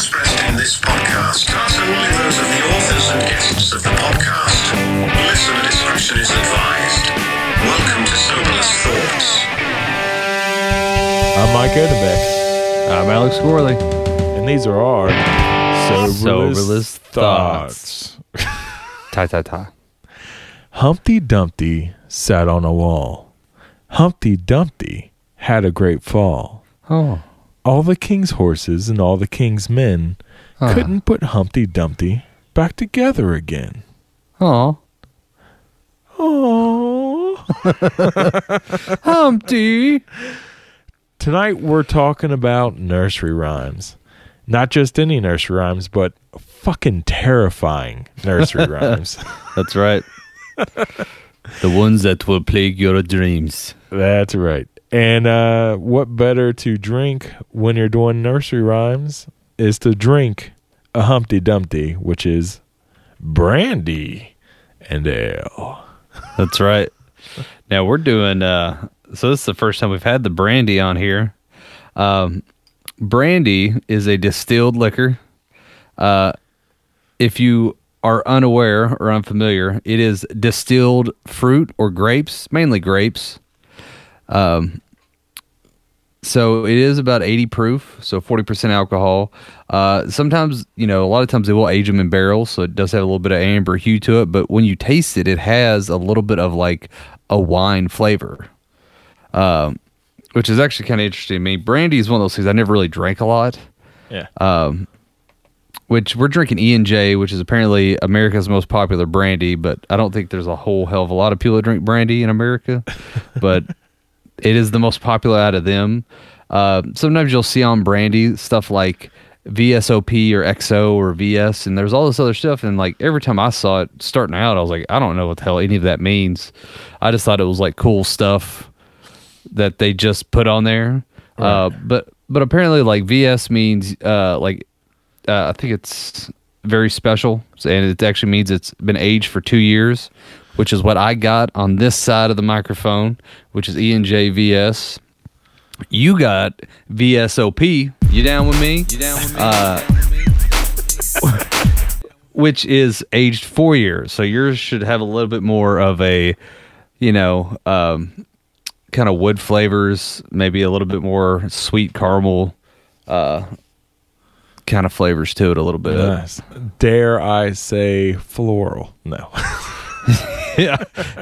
expressed in this podcast are solely those of the authors and guests of the podcast. Listener discretion is advised. Welcome to Soberless Thoughts. I'm Mike Edibeck. I'm Alex Gorley. And these are our Soberless Thoughts. Ta-ta-ta. Humpty Dumpty sat on a wall. Humpty Dumpty had a great fall. Oh. All the king's horses and all the king's men couldn't put Humpty Dumpty back together again. Aw. Aw. Humpty. Tonight we're talking about nursery rhymes. Not just any nursery rhymes, but fucking terrifying nursery rhymes. That's right. The ones that will plague your dreams. That's right. And what better to drink when you're doing nursery rhymes is to drink a Humpty Dumpty, which is brandy and ale. That's right. Now we're doing, so this is the first time we've had the brandy on here. Brandy is a distilled liquor. If you are unaware or unfamiliar, it is distilled fruit or grapes, mainly grapes. So it is about 80 proof, so 40% alcohol. Sometimes, a lot of times they will age them in barrels, so it does have a little bit of amber hue to it, but when you taste it, it has a little bit of like a wine flavor, which is actually kind of interesting to me. Brandy is one of those things I never really drank a lot. Yeah. Which we're drinking E&J, which is apparently America's most popular brandy, but I don't think there's a whole hell of a lot of people that drink brandy in America, but it is the most popular out of them. Sometimes you'll see on brandy stuff like VSOP or XO or VS, and there's all this other stuff, and like every time I saw it starting out, I was like, I don't know what the hell any of that means. I just thought it was like cool stuff that they just put on there. Right. But apparently like VS means I think it's very special, and it actually means it's been aged for 2 years, which is what I got on this side of the microphone, which is E&J VS. You got VSOP. You down with me? You down with me? Which is aged 4 years, so yours should have a little bit more of a, kind of wood flavors, maybe a little bit more sweet caramel, kind of flavors to it a little bit. Nice. Dare I say floral? No. Yeah.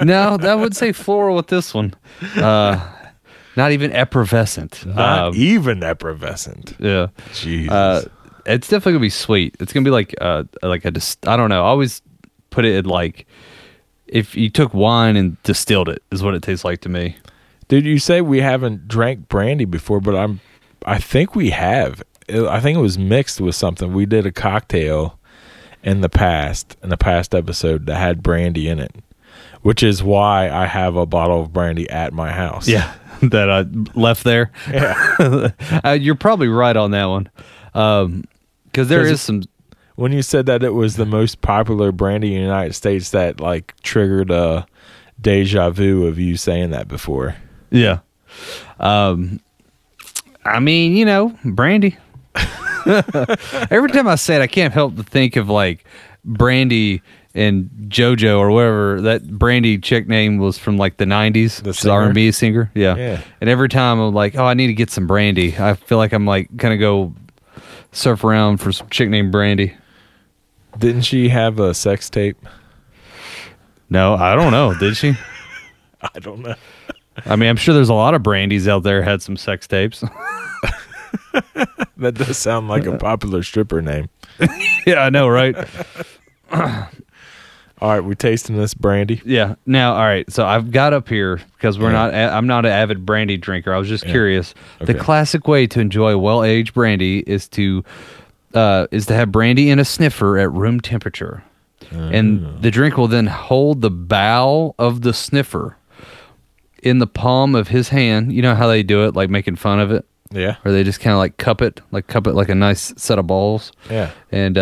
No, I would say floral with this one. Not even effervescent. Not even effervescent. Yeah. Jeez. It's definitely going to be sweet. It's going to be I don't know. I always put it in like if you took wine and distilled it is what it tastes like to me. Dude, you say we haven't drank brandy before, but I think we have. I think it was mixed with something. We did a cocktail in the past episode that had brandy in it, which is why I have a bottle of brandy at my house. Yeah, that I left there. Yeah. You're probably right on that one. Because there is some... When you said that it was the most popular brandy in the United States, that like triggered a deja vu of you saying that before. Yeah. Brandy. Every time I say it, I can't help but think of like Brandy and JoJo or whatever. That Brandy chick name was from like the 90s. The R&B singer. Yeah. And every time I'm like, oh, I need to get some brandy. I feel like I'm like kind of go surf around for some chick named Brandy. Didn't she have a sex tape? No, I don't know. Did she? I don't know. I mean, I'm sure there's a lot of brandies out there had some sex tapes. That does sound like a popular stripper name. Yeah, I know, right? All right, we're tasting this brandy. Yeah. Now, all right, so I've got up here because I'm not an avid brandy drinker. I was just curious. Okay. The classic way to enjoy well-aged brandy is to have brandy in a sniffer at room temperature. And the drink will then hold the bowl of the sniffer in the palm of his hand. You know how they do it, like making fun of it? Yeah. Or they just kind of cup it like a nice set of balls. Yeah. And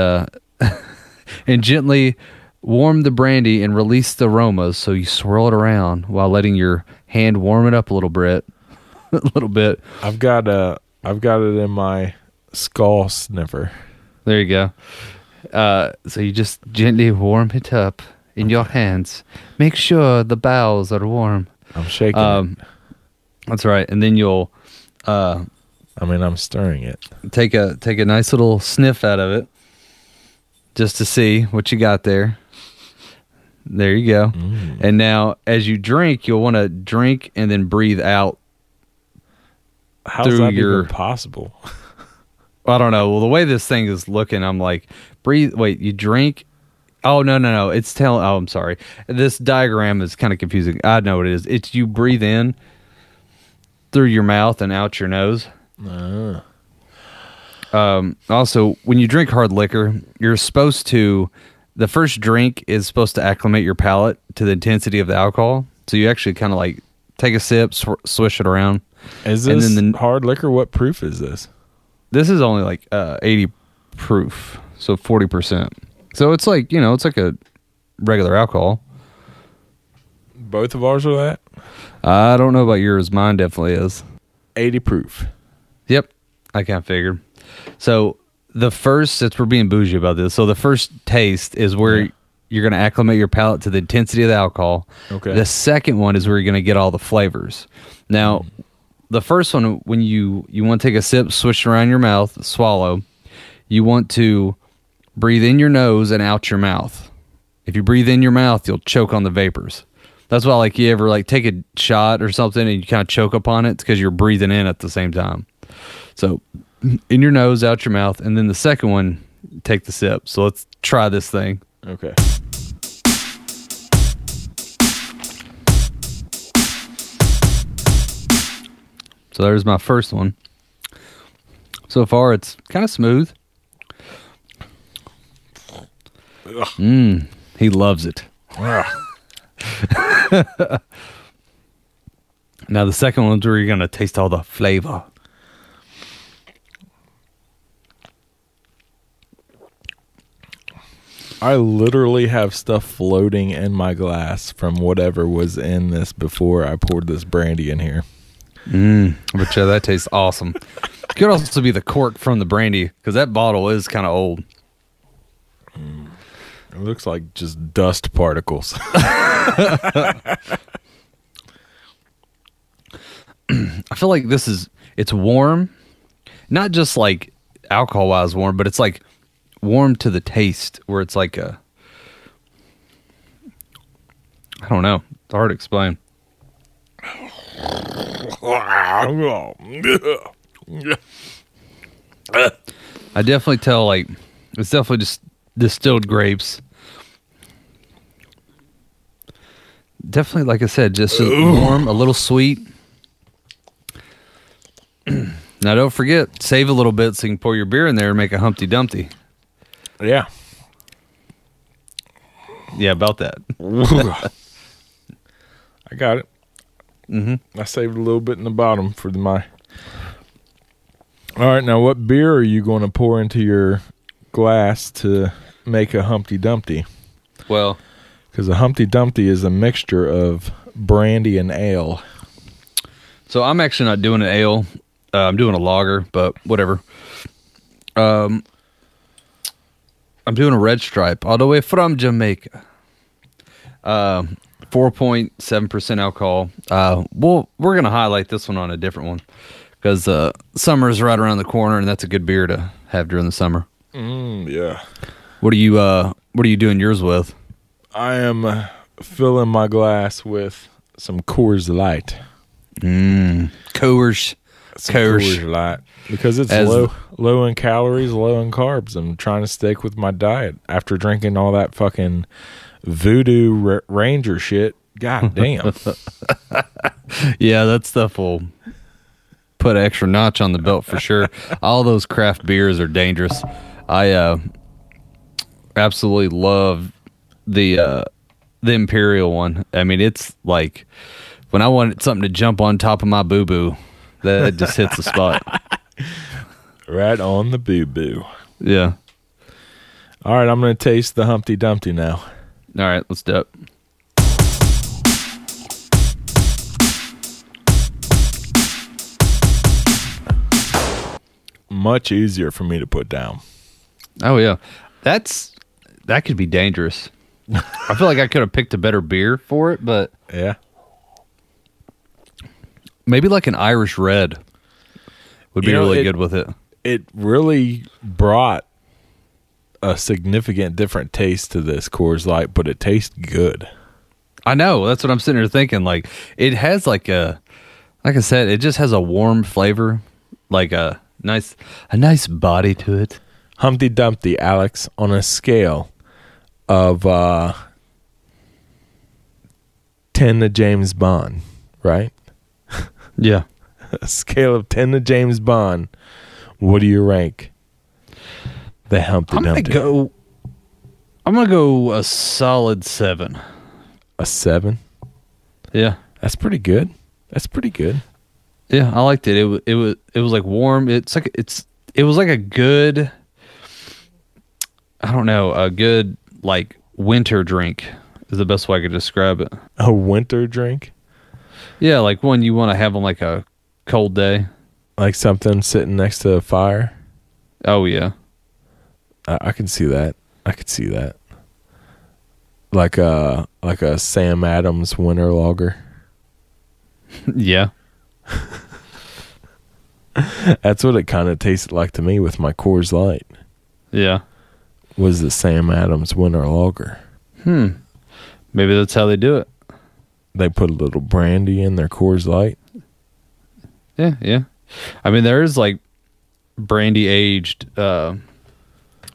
and gently warm the brandy and release the aromas, so you swirl it around while letting your hand warm it up a little bit. I've got it in my skull sniffer. There you go. So you just gently warm it up in your hands. Make sure the bowels are warm. I'm shaking it. That's right. And then you'll... I'm stirring it. Take a nice little sniff out of it just to see what you got there. There you go. Mm. And now, as you drink, you'll want to drink and then breathe out. How's that even possible? I don't know. Well, the way this thing is looking, I'm like, breathe. Wait, you drink? Oh, no. It's telling. Oh, I'm sorry. This diagram is kind of confusing. I know what it is. It's you breathe in through your mouth and out your nose. Also, when you drink hard liquor, you're supposed to... The first drink is supposed to acclimate your palate to the intensity of the alcohol. So you actually kind of like take a sip, swish it around. Is this hard liquor? What proof is this? This is only like 80 proof, so 40%. So it's like, it's like a regular alcohol. Both of ours are that? I don't know about yours. Mine definitely is. 80 proof. Yep. I kind of figured. So... since we're being bougie about this, so the first taste is where you're going to acclimate your palate to the intensity of the alcohol. Okay. The second one is where you're going to get all the flavors. Now, the first one, when you want to take a sip, swish around your mouth, swallow, you want to breathe in your nose and out your mouth. If you breathe in your mouth, you'll choke on the vapors. That's why, like, you ever like take a shot or something and you kind of choke upon it, it's because you're breathing in at the same time. So... in your nose, out your mouth, and then the second one, take the sip. So let's try this thing. Okay. So there's my first one. So far, it's kind of smooth. He loves it. Now the second one's where you're going to taste all the flavor. I literally have stuff floating in my glass from whatever was in this before I poured this brandy in here. But yeah, that tastes awesome. Could also be the cork from the brandy, because that bottle is kind of old. It looks like just dust particles. I feel like it's warm. Not just like alcohol-wise warm, but it's like warm to the taste, where it's like a, I don't know, it's hard to explain. I definitely tell, like, it's definitely just distilled grapes. Definitely, like I said, just warm, a little sweet. Now don't forget, save a little bit so you can pour your beer in there and make a Humpty Dumpty. Yeah. Yeah, about that. I got it. Mm-hmm. I saved a little bit in the bottom for my... All right, now what beer are you going to pour into your glass to make a Humpty Dumpty? Well... because a Humpty Dumpty is a mixture of brandy and ale. So I'm actually not doing an ale. I'm doing a lager, but whatever. I'm doing a Red Stripe all the way from Jamaica. 4.7% alcohol. We're going to highlight this one on a different one because summer's right around the corner, and that's a good beer to have during the summer. Yeah. What are you doing yours with? I am filling my glass with some Coors Light. Coors Light, because it's low in calories, low in carbs. I'm trying to stick with my diet after drinking all that fucking Voodoo Ranger shit. God damn. Yeah, that stuff will put an extra notch on the belt for sure. All those craft beers are dangerous. I absolutely love the Imperial one. I mean, it's like when I wanted something to jump on top of my boo-boo, that just hits the spot. Right on the boo-boo. Yeah. All right, I'm going to taste the Humpty Dumpty now. All right, let's do it. Much easier for me to put down. Oh, yeah. That could be dangerous. I feel like I could have picked a better beer for it, but... Yeah. Maybe like an Irish Red would be really good with it. It really brought a significant different taste to this Coors Light, but it tastes good. I know. That's what I'm sitting here thinking. Like, it has like a... Like I said, it just has a warm flavor, like a nice body to it. Humpty Dumpty, Alex, on a scale of 10 to James Bond, right? Yeah. A scale of 10 to James Bond, what do you rank the Humpty Dumpty? I'm going to go a solid 7. A 7? Yeah. That's pretty good. That's pretty good. Yeah, I liked it. It was like warm. It was like a good, I don't know, a good like winter drink is the best way I could describe it. A winter drink? Yeah, like one you want to have on like a cold day. Like something sitting next to a fire? Oh, yeah. I can see that. I could see that. Like a Sam Adams winter lager. Yeah. That's what it kind of tasted like to me with my Coors Light. Yeah. Was the Sam Adams winter lager. Maybe that's how they do it. They put a little brandy in their Coors Light. Yeah. I mean, there is like brandy aged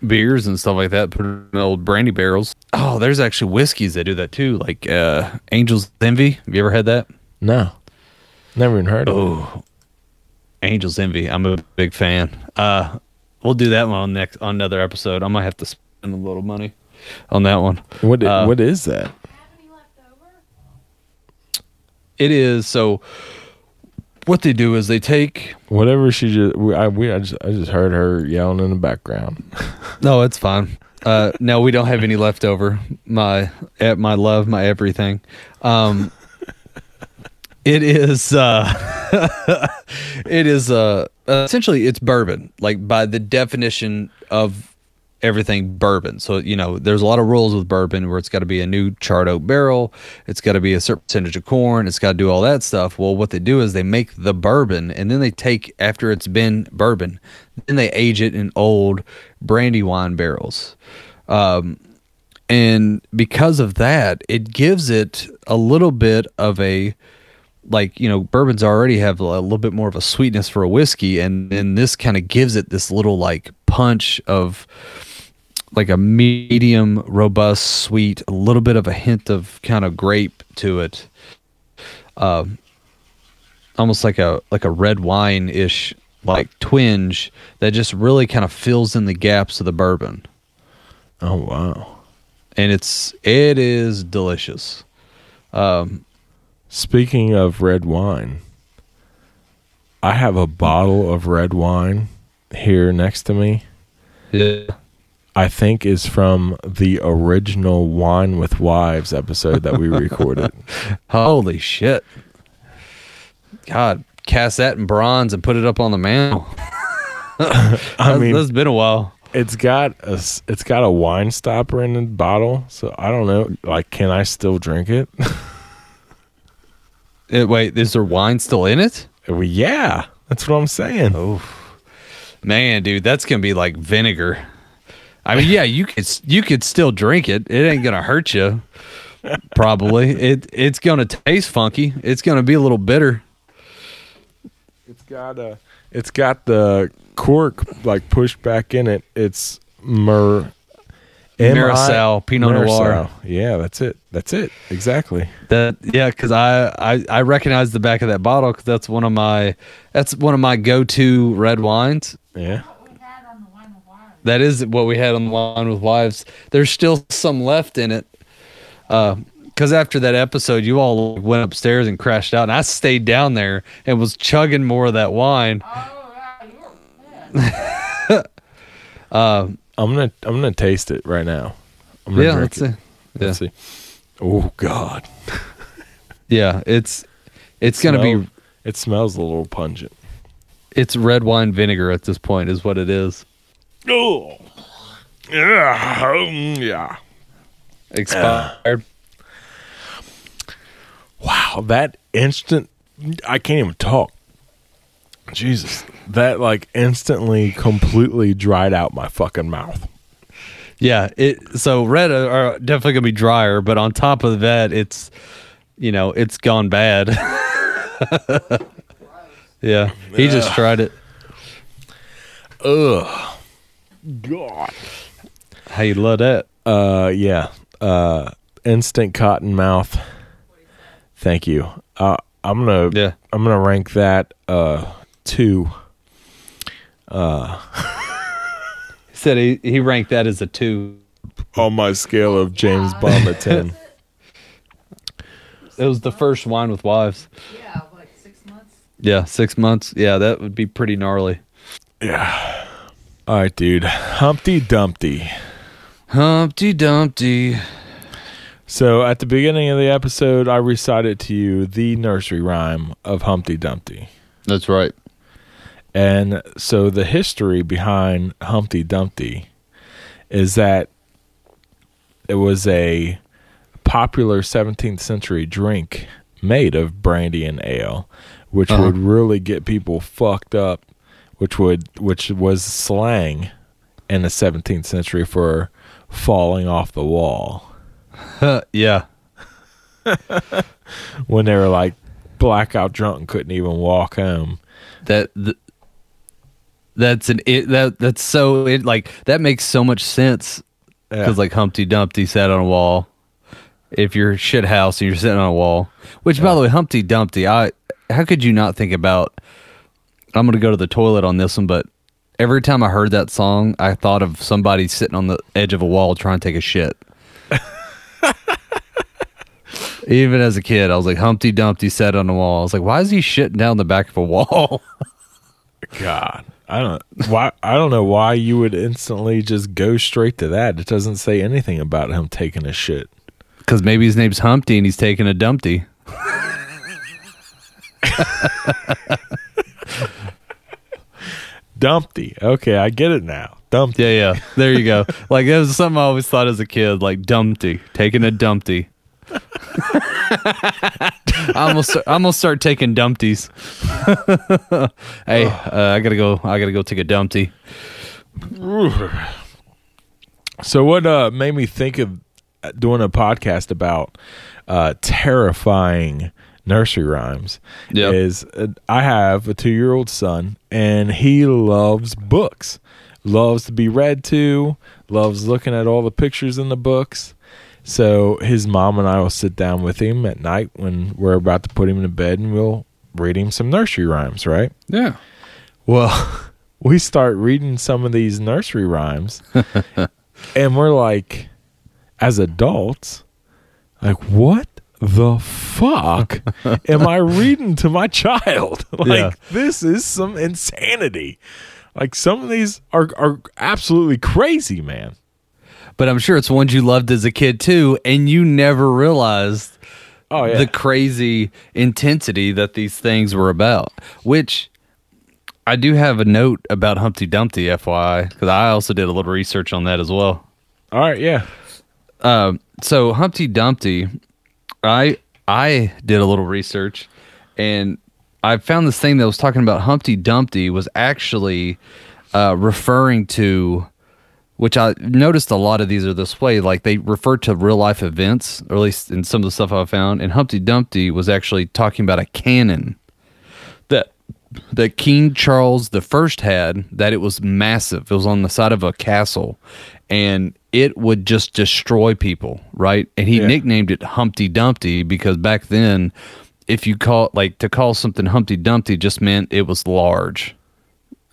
beers and stuff like that, put in old brandy barrels. Oh, there's actually whiskeys that do that too, like Angel's Envy. Have you ever had that? No. Never even heard of it. Angel's Envy. I'm a big fan. We'll do that one on another episode. I might have to spend a little money on that one. What is that? Do you have any left over? It is. So what they do is they take whatever she just. I just heard her yelling in the background. No, it's fine. No, we don't have any left over. My love, my everything. It is essentially it's bourbon, like by the definition of everything bourbon. So, you know, there's a lot of rules with bourbon where it's got to be a new charred oak barrel. It's got to be a certain percentage of corn. It's got to do all that stuff. Well, what they do is they make the bourbon and then they take after it's been bourbon, then they age it in old brandy wine barrels. And because of that, it gives it a little bit of a, like, you know, bourbons already have a little bit more of a sweetness for a whiskey, and then this kind of gives it this little like punch of like a medium, robust, sweet, a little bit of a hint of kind of grape to it, almost like a red wine ish like twinge that just really kind of fills in the gaps of the bourbon. Oh wow! And it is delicious. Speaking of red wine, I have a bottle of red wine here next to me. Yeah. I think is from the original Wine with Wives episode that we recorded. Holy shit. God, cast that in bronze and put it up on the mantle. That's been a while. It's got a wine stopper in the bottle, so I don't know, like, can I still drink it? Wait, is there wine still in it? Well, yeah, that's what I'm saying. Oh, man, dude, that's gonna be like vinegar. I mean, yeah, you could still drink it. It ain't gonna hurt you. Probably it's gonna taste funky. It's gonna be a little bitter. It's got the cork like pushed back in it. It's Mirasol, Pinot Noir. Yeah, that's it. That's it. Exactly. Because I recognize the back of that bottle because that's one of my go-to red wines. Yeah. That is what we had on the Wine with Wives. There's still some left in it. Because after that episode, you all went upstairs and crashed out, and I stayed down there and was chugging more of that wine. Oh, yeah, you were good. I'm gonna taste it right now. I'm gonna drink it. Let's see. Oh God. Yeah, it smells a little pungent. It's red wine vinegar at this point is what it is. Oh. Yeah. Expired. Wow, that instant, I can't even talk. Jesus, that like instantly completely dried out my fucking mouth. Yeah, so red are definitely going to be drier, but on top of that, it's, you know, it's gone bad. Yeah, he just tried it. Ugh. God. How you love that? Yeah. Instant cotton mouth. Thank you. I'm gonna rank that 2. He said he ranked that as a 2 on my scale of James Bond at 10. It was the first wine with wives. Yeah, like 6 months. Yeah, 6 months. Yeah, that would be pretty gnarly. Yeah. All right, dude. Humpty Dumpty. Humpty Dumpty. So, at the beginning of the episode, I recited to you the nursery rhyme of Humpty Dumpty. That's right. And so, the history behind Humpty Dumpty is that it was a popular 17th century drink made of brandy and ale, which would really get people fucked up, which was slang in the 17th century for falling off the wall. Yeah. When they were like blackout drunk and couldn't even walk home. That makes so much sense because like Humpty Dumpty sat on a wall. If you're shit house and you're sitting on a wall, which by the way, Humpty Dumpty, how could you not think about? I'm gonna go to the toilet on this one, but every time I heard that song, I thought of somebody sitting on the edge of a wall trying to take a shit. Even as a kid, I was like, Humpty Dumpty sat on the wall. I was like, why is he shitting down the back of a wall? God, I don't know why you would instantly just go straight to that. It doesn't say anything about him taking a shit. Because maybe his name's Humpty and he's taking a dumpty. Dumpty. Okay, I get it now. Dumpty. Yeah. There you go. Like, that was something I always thought as a kid, like Dumpty, taking a dumpty. I'm gonna start taking dumpties. Hey, I gotta go take a dumpty. So what made me think of doing a podcast about terrifying nursery rhymes is I have a 2-year-old son, and he loves books, loves to be read to, loves looking at all the pictures in the books. So his mom and I will sit down with him at night when we're about to put him to bed, and we'll read him some nursery rhymes, right? Yeah. Well, we start reading some of these nursery rhymes, and we're like, as adults, like, what the fuck am I reading to my child? Like, this is some insanity. Like, some of these are absolutely crazy, man. But I'm sure it's ones you loved as a kid too, and you never realized the crazy intensity that these things were about. Which I do have a note about Humpty Dumpty, FYI, because I also did a little research on that as well. All right, yeah. So Humpty Dumpty, I did a little research, and I found this thing that was talking about Humpty Dumpty was actually referring to. Which I noticed a lot of these are this way, like they refer to real life events, or at least in some of the stuff I found. And Humpty Dumpty was actually talking about a cannon that King Charles the First had, that it was massive. It was on the side of a castle, and it would just destroy people, right? And he nicknamed it Humpty Dumpty because back then, if you call something Humpty Dumpty just meant it was large.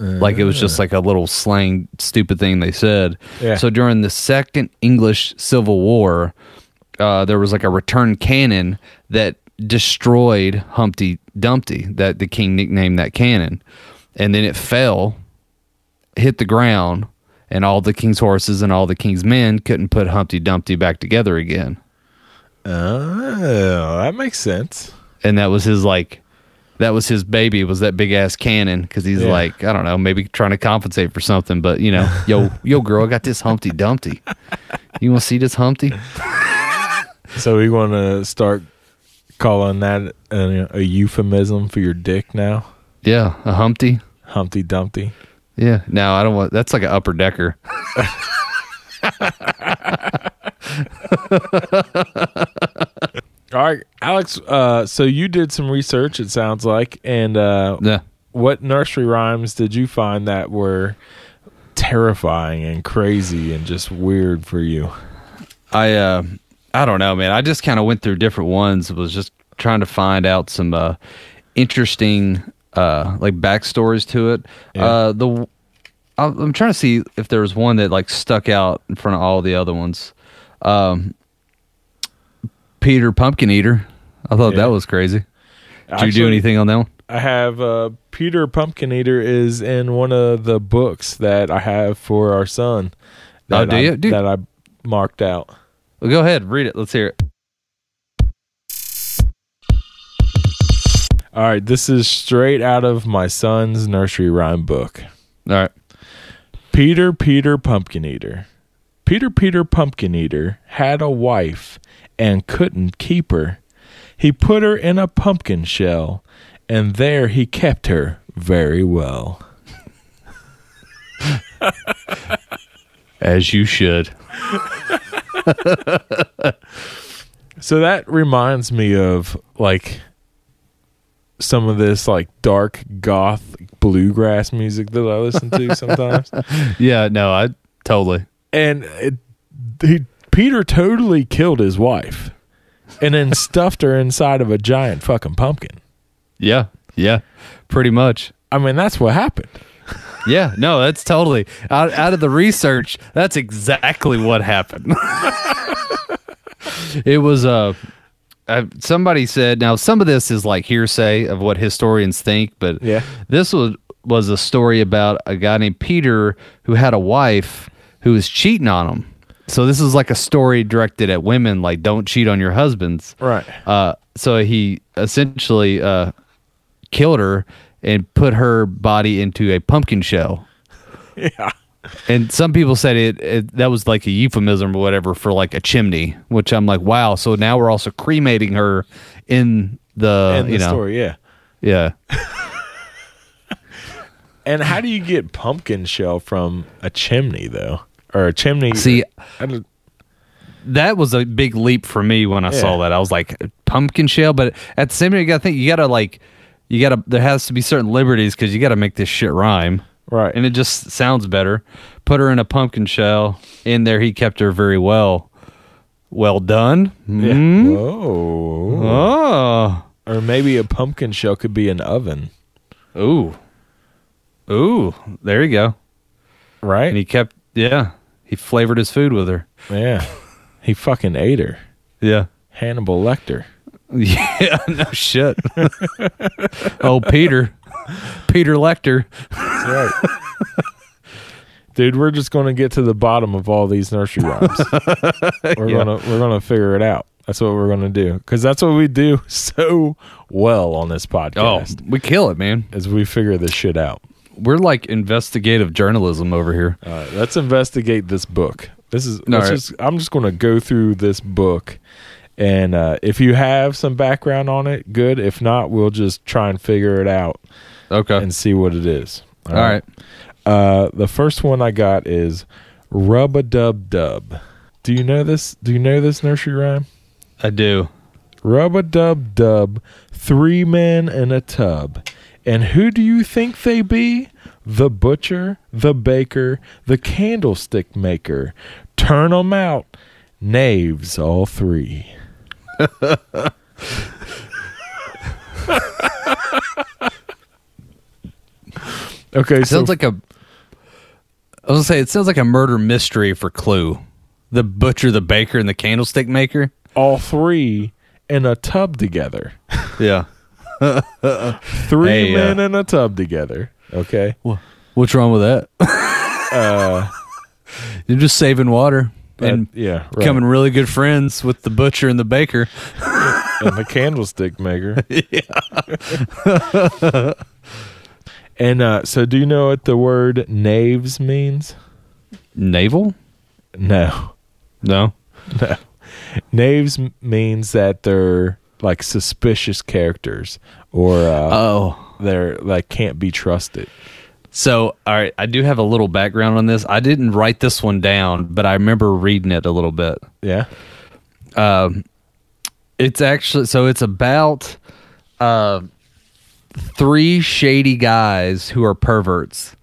Like it was just like a little slang, stupid thing they said. Yeah. So during the Second English Civil War, there was like a return cannon that destroyed Humpty Dumpty, that the king nicknamed that cannon. And then it fell, hit the ground, and all the king's horses and all the king's men couldn't put Humpty Dumpty back together again. Oh, that makes sense. And that was his like that was his baby, was that big ass cannon, because he's like, I don't know, maybe trying to compensate for something, but you know, yo girl, I got this Humpty Dumpty. You want to see this Humpty? So we want to start calling that a euphemism for your dick now? Yeah, a Humpty. Humpty Dumpty. Yeah. No, I don't want. That's like an upper decker. All right, Alex. So you did some research, it sounds like, and what nursery rhymes did you find that were terrifying and crazy and just weird for you? I don't know, man. I just kind of went through different ones. Was just trying to find out some interesting like backstories to it. Yeah. I'm trying to see if there was one that like stuck out in front of all the other ones. Peter Pumpkin Eater. I thought that was crazy. Did you do anything on that one? I have Peter Pumpkin Eater is in one of the books that I have for our son. That I marked out. Well, go ahead, read it. Let's hear it. All right, this is straight out of my son's nursery rhyme book. All right. Peter, Peter, Pumpkin Eater. Peter, Peter, Pumpkin Eater had a wife and couldn't keep her. He put her in a pumpkin shell, and there he kept her very well. As you should. So that reminds me of like some of this like dark goth bluegrass music that I listen to sometimes. Yeah, no, I totally. And Peter totally killed his wife and then stuffed her inside of a giant fucking pumpkin. Yeah, pretty much. I mean, that's what happened. Yeah, no, that's totally out of the research. That's exactly what happened. It was somebody said. Now, some of this is like hearsay of what historians think, but this was a story about a guy named Peter who had a wife who was cheating on him. So this is like a story directed at women, like don't cheat on your husbands, right? So he essentially killed her and put her body into a pumpkin shell. Yeah. And some people said it that was like a euphemism or whatever for like a chimney, which I'm like, wow. So now we're also cremating her in the story. Yeah. Yeah. And how do you get pumpkin shell from a chimney though? Or a chimney? See, that was a big leap for me when I saw that. I was like, pumpkin shell? But at the same time, you got to think, there has to be certain liberties because you got to make this shit rhyme. Right. And it just sounds better. Put her in a pumpkin shell. In there, he kept her very well. Well done. Yeah. Mm. Whoa. Oh. Or maybe a pumpkin shell could be an oven. Ooh. There you go. Right. And he flavored his food with her. Yeah. He fucking ate her. Yeah. Hannibal Lecter. Yeah, no shit. Oh, Peter Lecter. That's right. Dude, we're just going to get to the bottom of all these nursery rhymes. We're gonna figure it out. That's what we're going to do, because that's what we do so well on this podcast. Oh, we kill it, man. As we figure this shit out, we're like investigative journalism over here. All right, let's investigate this book. I'm just going to go through this book. And if you have some background on it, good. If not, we'll just try and figure it out. Okay. And see what it is. All right. The first one I got is Rub-a-Dub-Dub. Do you know this? Do you know this nursery rhyme? I do. Rub-a-Dub-Dub, 3 men in a tub. And who do you think they be? The butcher, the baker, the candlestick maker. Turn 'em out. Knaves, all 3. Okay, it sounds like a murder mystery for Clue. The butcher, the baker, and the candlestick maker, all 3 in a tub together. Yeah. 3 men in a tub together. Okay. What's wrong with that? You're just saving water. and becoming really good friends with the butcher and the baker and the candlestick maker. Yeah. And so, do you know what the word knaves means? Naval? No. Knaves means that they're like suspicious characters, or they're like can't be trusted. So, all right, I do have a little background on this. I didn't write this one down, but I remember reading it a little bit. Yeah. It's actually, so it's about three shady guys who are perverts.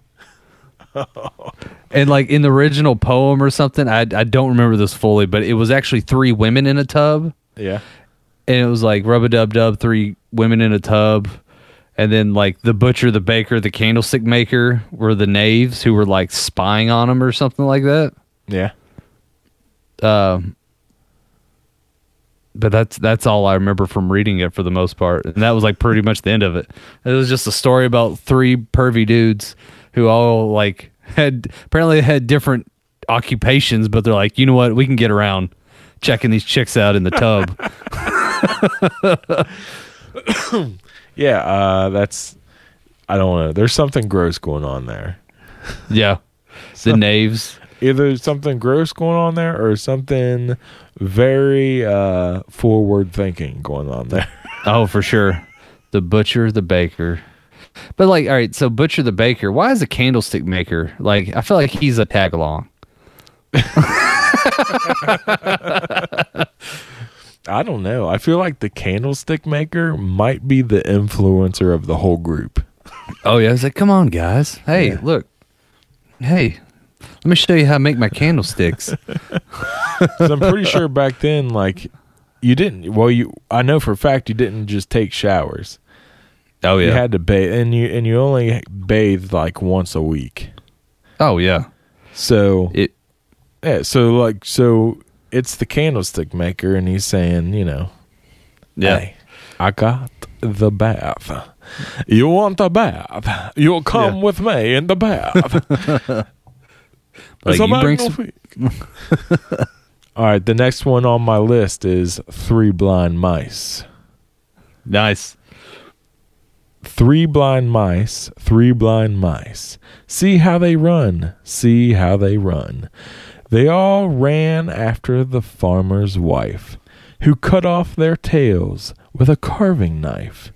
And like in the original poem or something, I don't remember this fully, but it was actually three women in a tub. Yeah. And it was like rub-a-dub-dub, three women in a tub. And then like the butcher, the baker, the candlestick maker were the knaves who were like spying on them or something like that. Yeah. But that's all I remember from reading it for the most part. And that was like pretty much the end of it. It was just a story about three pervy dudes who all like apparently had different occupations, but they're like, you know what, we can get around checking these chicks out in the tub. Yeah, I don't know. There's something gross going on there. Yeah. The knaves. Either something gross going on there or something very forward thinking going on there. Oh, for sure. The butcher, the baker. But like, all right, so butcher the baker, why is a candlestick maker? Like, I feel like he's a tag along. I don't know. I feel like the candlestick maker might be the influencer of the whole group. Oh yeah, I was like, come on guys. Hey, look. Hey, let me show you how I make my candlesticks. So I'm pretty sure back then, like, I know for a fact you didn't just take showers. Oh yeah. You had to bathe, and you only bathed like once a week. Oh yeah. So it's the candlestick maker, and he's saying, you know, hey, I got the bath. You want the bath? You'll come with me in the bath. Like, you bring some... All right, the next one on my list is Three Blind Mice. Nice. Three blind mice, three blind mice. See how they run, see how they run. They all ran after the farmer's wife, who cut off their tails with a carving knife.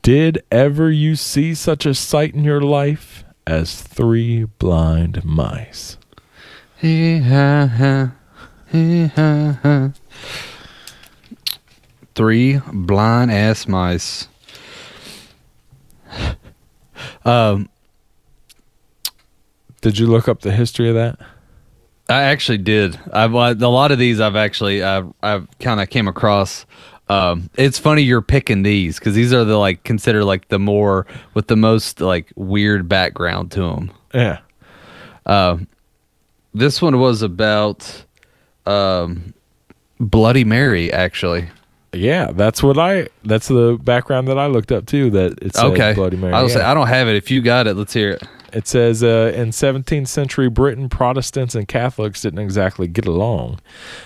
Did ever you see such a sight in your life as three blind mice? Hee-ha-ha, hee-ha-ha. Three blind-ass mice. Did you look up the history of that? I actually did. A lot of these I've kind of came across. It's funny you're picking these because these are the like considered like the more with the most like weird background to them. Yeah. This one was about Bloody Mary, actually. Yeah, that's the background that I looked up too. That it says Bloody Mary. I was saying, I don't have it. If you got it, let's hear it. It says, in 17th century Britain, Protestants and Catholics didn't exactly get along.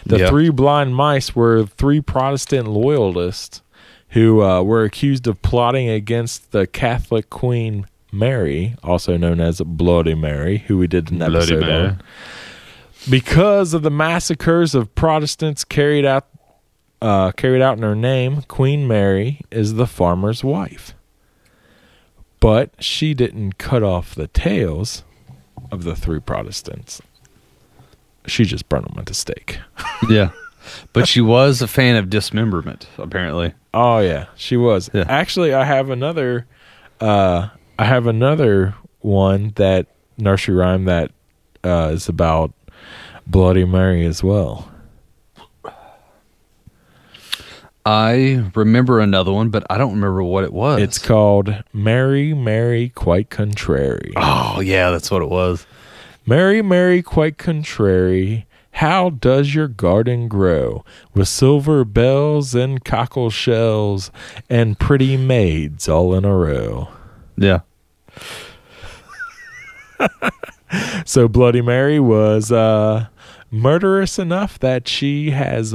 The three blind mice were three Protestant loyalists who were accused of plotting against the Catholic Queen Mary, also known as Bloody Mary, who we did an episode on. Because of the massacres of Protestants carried out in her name, Queen Mary is the farmer's wife. But she didn't cut off the tails of the three Protestants. She just burned them at the stake. Yeah. But she was a fan of dismemberment, apparently. Oh, yeah. She was. Yeah. Actually, I have another one, that nursery rhyme that is about Bloody Mary as well. I remember another one, but I don't remember what it was. It's called Mary, Mary, Quite Contrary. Oh, yeah, that's what it was. Mary, Mary, Quite Contrary, how does your garden grow? With silver bells and cockle shells and pretty maids all in a row. Yeah. So Bloody Mary was murderous enough that she has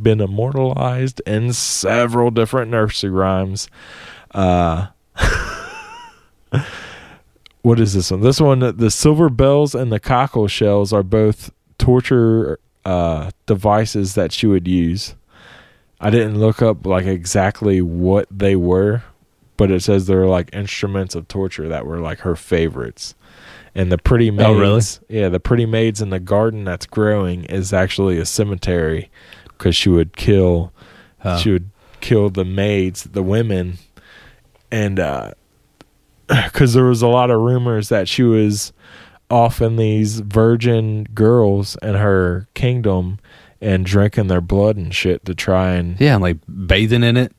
been immortalized in several different nursery rhymes. What is this one? This one, the silver bells and the cockle shells are both torture devices that she would use. I didn't look up like exactly what they were, but it says they're like instruments of torture that were like her favorites. And the pretty maids, the pretty maids in the garden that's growing is actually a cemetery, because she would kill, the maids, the women, and because there was a lot of rumors that she was offing these virgin girls in her kingdom and drinking their blood and shit to try and like bathing in it,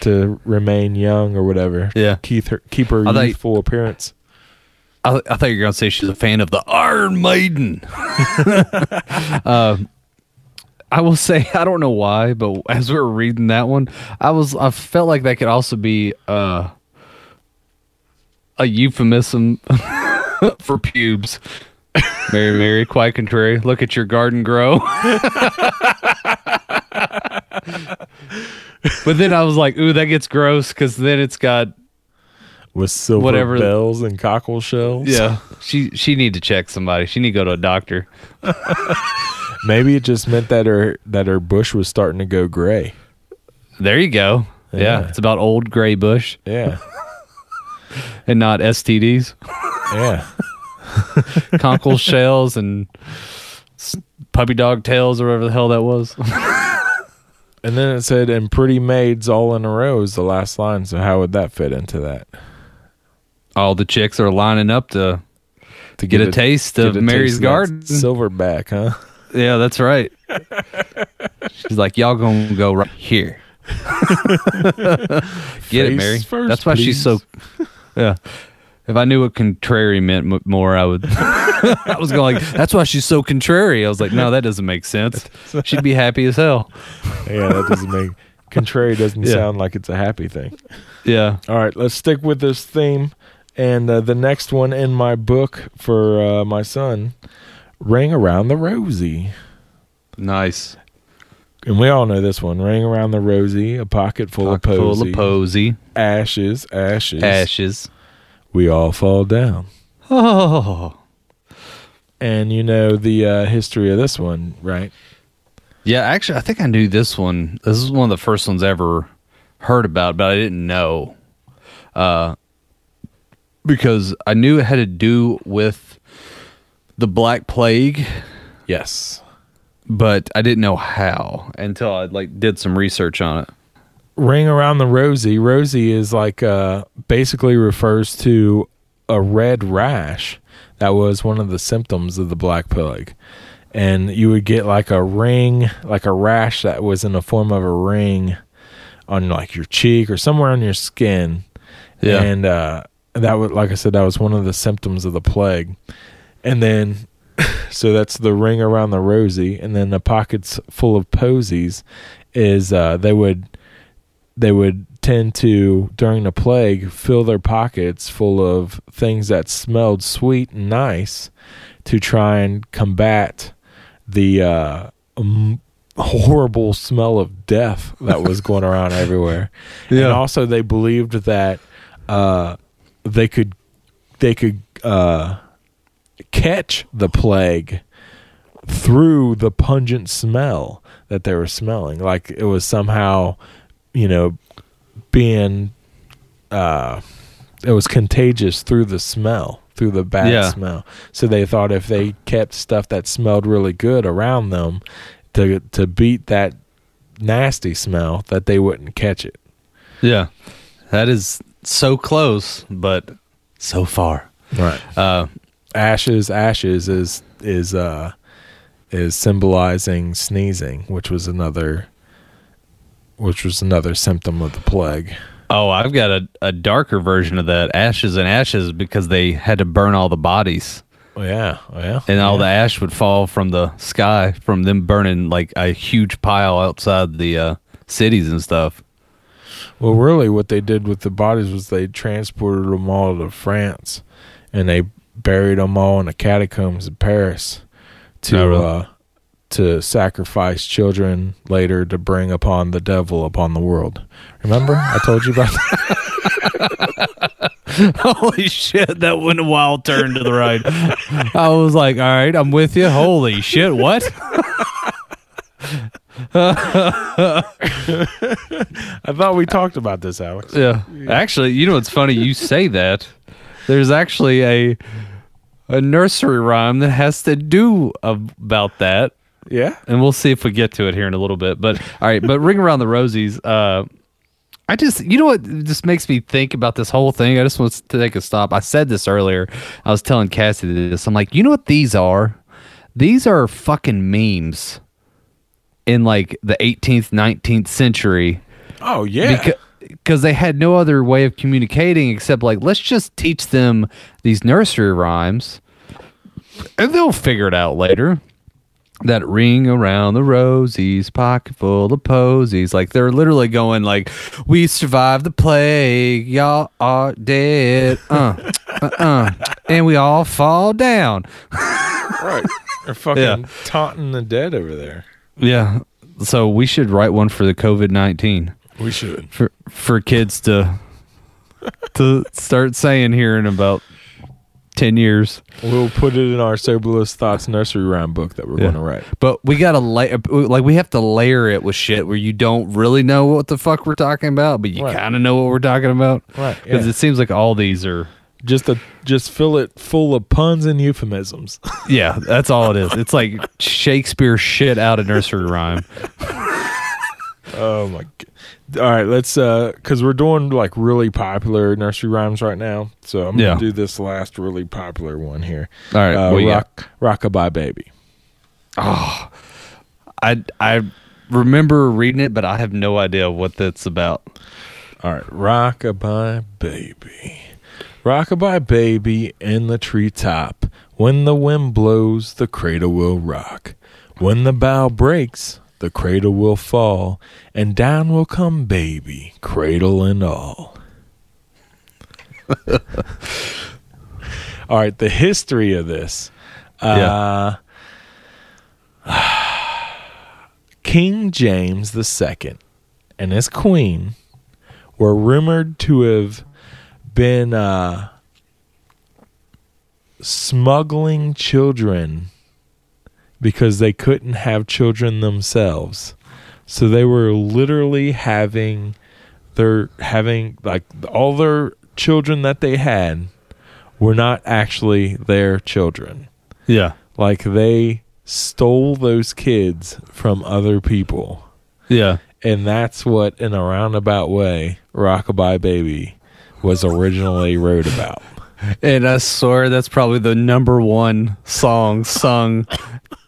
to remain young or whatever, keep her youthful appearance. I thought you were going to say she's a fan of the Iron Maiden. I will say, I don't know why, but as we were reading that one, I felt like that could also be a euphemism for pubes. Mary, Mary, quite contrary. Look at your garden grow. But then I was like, ooh, that gets gross, because then it's got... with silver bells and cockle shells. Yeah. She need to check somebody. She need to go to a doctor. Maybe it just meant that her bush was starting to go gray. There you go. Yeah. It's about old gray bush. Yeah. And not STDs. Yeah. Cockle shells and puppy dog tails or whatever the hell that was. And then it said, and pretty maids all in a row is the last line. So how would that fit into that? All the chicks are lining up to get a taste of Mary's garden. Silverback, huh? Yeah, that's right. She's like, y'all going to go right here. Get it, Mary. First, that's why she's so... Yeah. If I knew what contrary meant more, I would... I was going, like, that's why she's so contrary. I was like, no, that doesn't make sense. She'd be happy as hell. Yeah, that doesn't make... Contrary doesn't sound like it's a happy thing. Yeah. All right, let's stick with this theme. And the next one in my book for my son, Ring Around the Rosie. Nice. And we all know this one. Ring Around the Rosie, a pocket full of posy. Full of posy. Ashes, ashes. Ashes. We all fall down. Oh. And you know the history of this one, right? Yeah, actually, I think I knew this one. This is one of the first ones I ever heard about, but I didn't know. Because I knew it had to do with the Black Plague. Yes. But I didn't know how until I did some research on it. Ring Around the Rosie. Rosie is basically refers to a red rash that was one of the symptoms of the Black Plague. And you would get a ring, a rash that was in the form of a ring on your cheek or somewhere on your skin. Yeah. And that would, like I said, that was one of the symptoms of the plague. And then, so that's the Ring Around the Rosie. And then the pockets full of posies is they would tend to, during the plague, fill their pockets full of things that smelled sweet and nice to try and combat the horrible smell of death that was going around everywhere. Yeah. And also they believed that they could catch the plague through the pungent smell that they were smelling. Like it was somehow, being it was contagious through the smell, through the bad smell. So they thought if they kept stuff that smelled really good around them to beat that nasty smell, that they wouldn't catch it. Yeah. That is so close, but so far. Right. Ashes, ashes is symbolizing sneezing, which was another symptom of the plague. Oh, I've got a darker version of that. Ashes and ashes, because they had to burn all the bodies. Oh, yeah. Oh, yeah. And all the ash would fall from the sky from them burning a huge pile outside the cities and stuff. Well, really what they did with the bodies was they transported them all to France, and they buried them all in the catacombs of Paris to sacrifice children later to bring upon the devil upon the world. Remember? I told you about that. Holy shit, that went a wild turn to the right. I was like, all right, I'm with you. Holy shit, what? I thought we talked about this, Alex. Yeah. Actually, you know what's funny? You say that. There's actually a nursery rhyme that has to do about that. Yeah. And we'll see if we get to it here in a little bit. But all right, but Ring Around the Rosies, I just, you know what just makes me think about this whole thing? I just want to take a stop. I said this earlier. I was telling Cassidy this. I'm like, you know what these are? These are fucking memes in like the 18th, 19th century. Oh, yeah. Because they had no other way of communicating except like, let's just teach them these nursery rhymes and they'll figure it out later. That ring around the rosies, pocket full of posies. Like they're literally going like, we survived the plague, y'all are dead, and we all fall down. Right. They're fucking taunting the dead over there. Yeah. So we should write one for the COVID-19. We should. For kids to start saying here in about 10 years. We'll put it in our Soberless Thoughts nursery rhyme book that we're going to write. But we got to we have to layer it with shit where you don't really know what the fuck we're talking about, but you kind of know what we're talking about. Right. Because it seems like all these are just fill it full of puns and euphemisms. Yeah, that's all it is. It's like Shakespeare shit out of nursery rhyme. Oh my God. All right, let's because we're doing like really popular nursery rhymes right now, so I'm gonna do this last really popular one here. All right, rock-a-bye baby. Oh, I remember reading it, but I have no idea what that's about. All right, rock-a-bye baby, rock-a-bye baby in the treetop. When the wind blows, the cradle will rock. When the bough breaks, the cradle will fall, and down will come baby, cradle and all. All right, the history of this. King James II and his queen were rumored to have been smuggling children because they couldn't have children themselves. So they were literally having like all their children that they had were not actually their children. Yeah. Like they stole those kids from other people. Yeah. And that's what, in a roundabout way, Rock-a-Bye Baby was originally wrote about. And I swear that's probably the number one song sung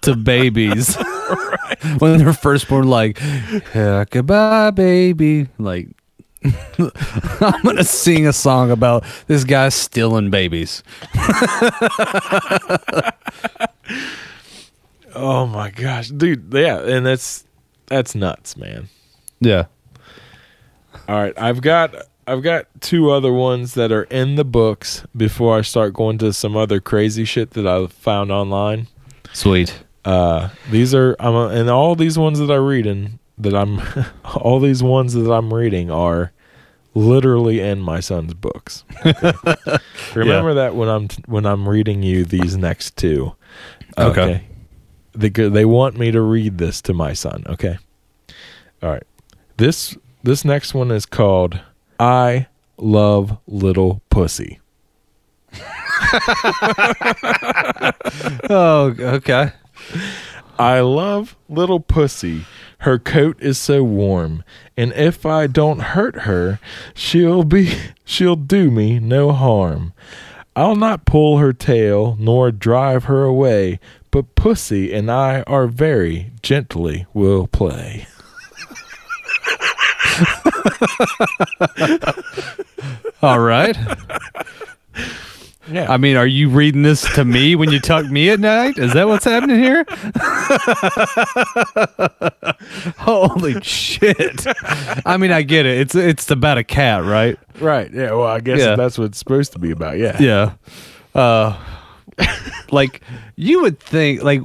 to babies. Right. When they're first born, like, goodbye, baby. Like, I'm going to sing a song about this guy stealing babies. Oh, my gosh. Dude, yeah, and that's nuts, man. Yeah. All right, I've got two other ones that are in the books before I start going to some other crazy shit that I found online. Sweet. All these ones that I'm reading are literally in my son's books. Okay. Remember that when I'm reading you these next two. Okay. They want me to read this to my son. Okay. All right. This next one is called I Love Little Pussy. Oh, okay. I love little pussy. Her coat is so warm, and if I don't hurt her, she'll do me no harm. I'll not pull her tail nor drive her away, but pussy and I are very gently will play. All right. Yeah. I mean, are you reading this to me when you tuck me at night? Is that what's happening here? Holy shit. I mean, I get it. It's about a cat, right? Right. Yeah. Well, I guess that's what it's supposed to be about. Yeah. Yeah. Like, you would think, like,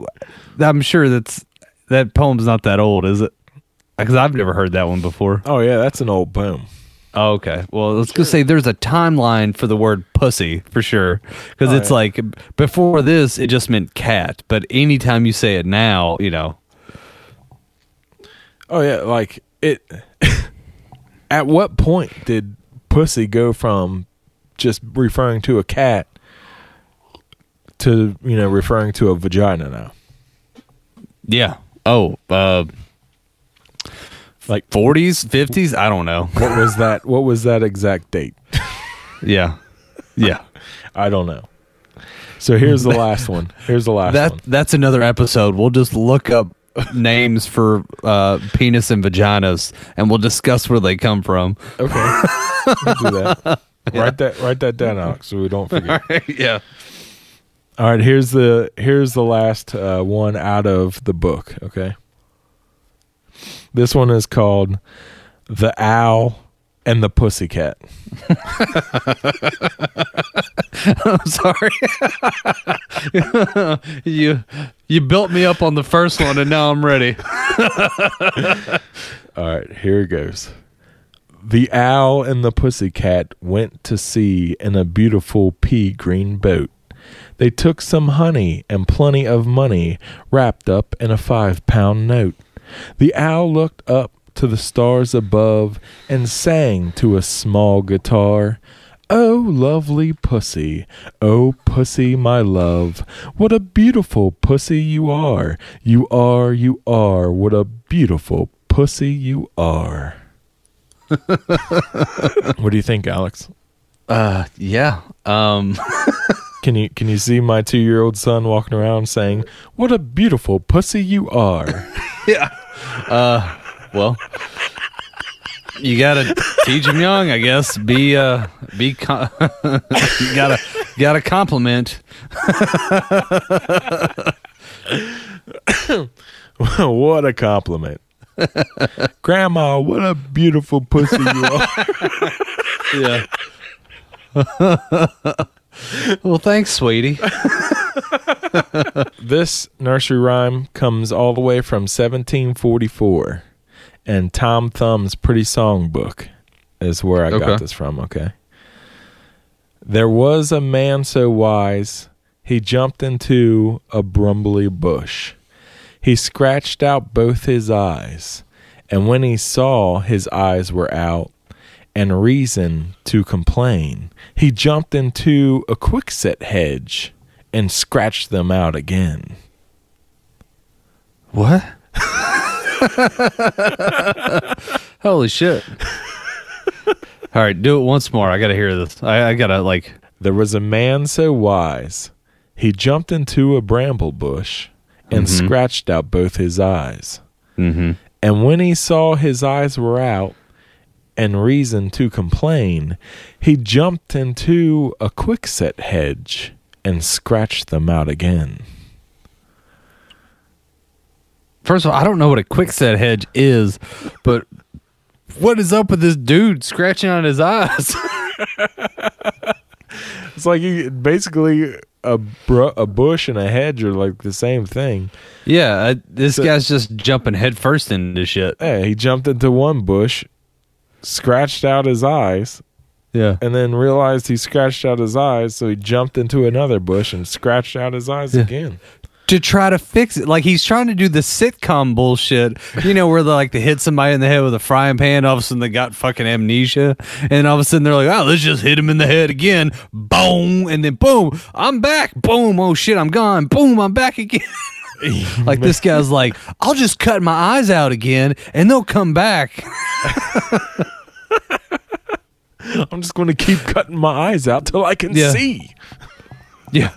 I'm sure that's That poem's not that old, is it? Because I've never heard that one before. Oh, yeah, that's an old poem. Oh, okay. Well, let's go say there's a timeline for the word pussy, for sure. Because it's like, before this, it just meant cat. But anytime you say it now, you know. Oh, yeah, like, it... At what point did pussy go from just referring to a cat to, you know, referring to a vagina now? Yeah. Oh, like 40s, 50s? I don't know. What was that? What was that exact date? Yeah. Yeah. I don't know. So here's the last one. Here's the last one. That's another episode. We'll just look up names for penis and vaginas, and we'll discuss where they come from. Okay. We'll do that. Yeah. Write that down, Alex, so we don't forget. All right, yeah. All right, here's the last one out of the book, okay? This one is called The Owl and the Pussycat. I'm sorry. You built me up on the first one, and now I'm ready. All right, here it goes. The owl and the pussycat went to sea in a beautiful pea-green boat. They took some honey and plenty of money wrapped up in a 5-pound note. The owl looked up to the stars above and sang to a small guitar. Oh, lovely pussy, oh, pussy, my love, what a beautiful pussy you are. You are, you are, what a beautiful pussy you are. What do you think, Alex? Yeah. Can you see my 2-year-old son walking around saying, "What a beautiful pussy you are"? Yeah. Well, you gotta teach him young, I guess. You gotta compliment. What a compliment. Grandma, what a beautiful pussy you are. Yeah. Well, thanks, sweetie. This nursery rhyme comes all the way from 1744 and Tom Thumb's Pretty Song Book is where I got this from, okay? There was a man so wise, he jumped into a brambly bush. He scratched out both his eyes, and when he saw his eyes were out, and reason to complain, he jumped into a quickset hedge and scratched them out again. What? Holy shit. All right, do it once more. I gotta hear this. I gotta, like... There was a man so wise, he jumped into a bramble bush and scratched out both his eyes. Mm-hmm. And when he saw his eyes were out, and reason to complain, he jumped into a quickset hedge and scratched them out again. First of all, I don't know what a quickset hedge is, but what is up with this dude scratching out his eyes? It's like basically a bush and a hedge are like the same thing. Yeah, this guy's just jumping headfirst into shit. Yeah, he jumped into one bush, scratched out his eyes, yeah, and then realized he scratched out his eyes, so he jumped into another bush and scratched out his eyes again to try to fix it. Like he's trying to do the sitcom bullshit, you know, where they like they hit somebody in the head with a frying pan, all of a sudden they got fucking amnesia, and all of a sudden they're like, oh, let's just hit him in the head again, boom, and then boom, I'm back, boom, oh shit, I'm gone, boom, I'm back again. Like this guy's like, I'll just cut my eyes out again and they'll come back. I'm just going to keep cutting my eyes out till I can see. Yeah.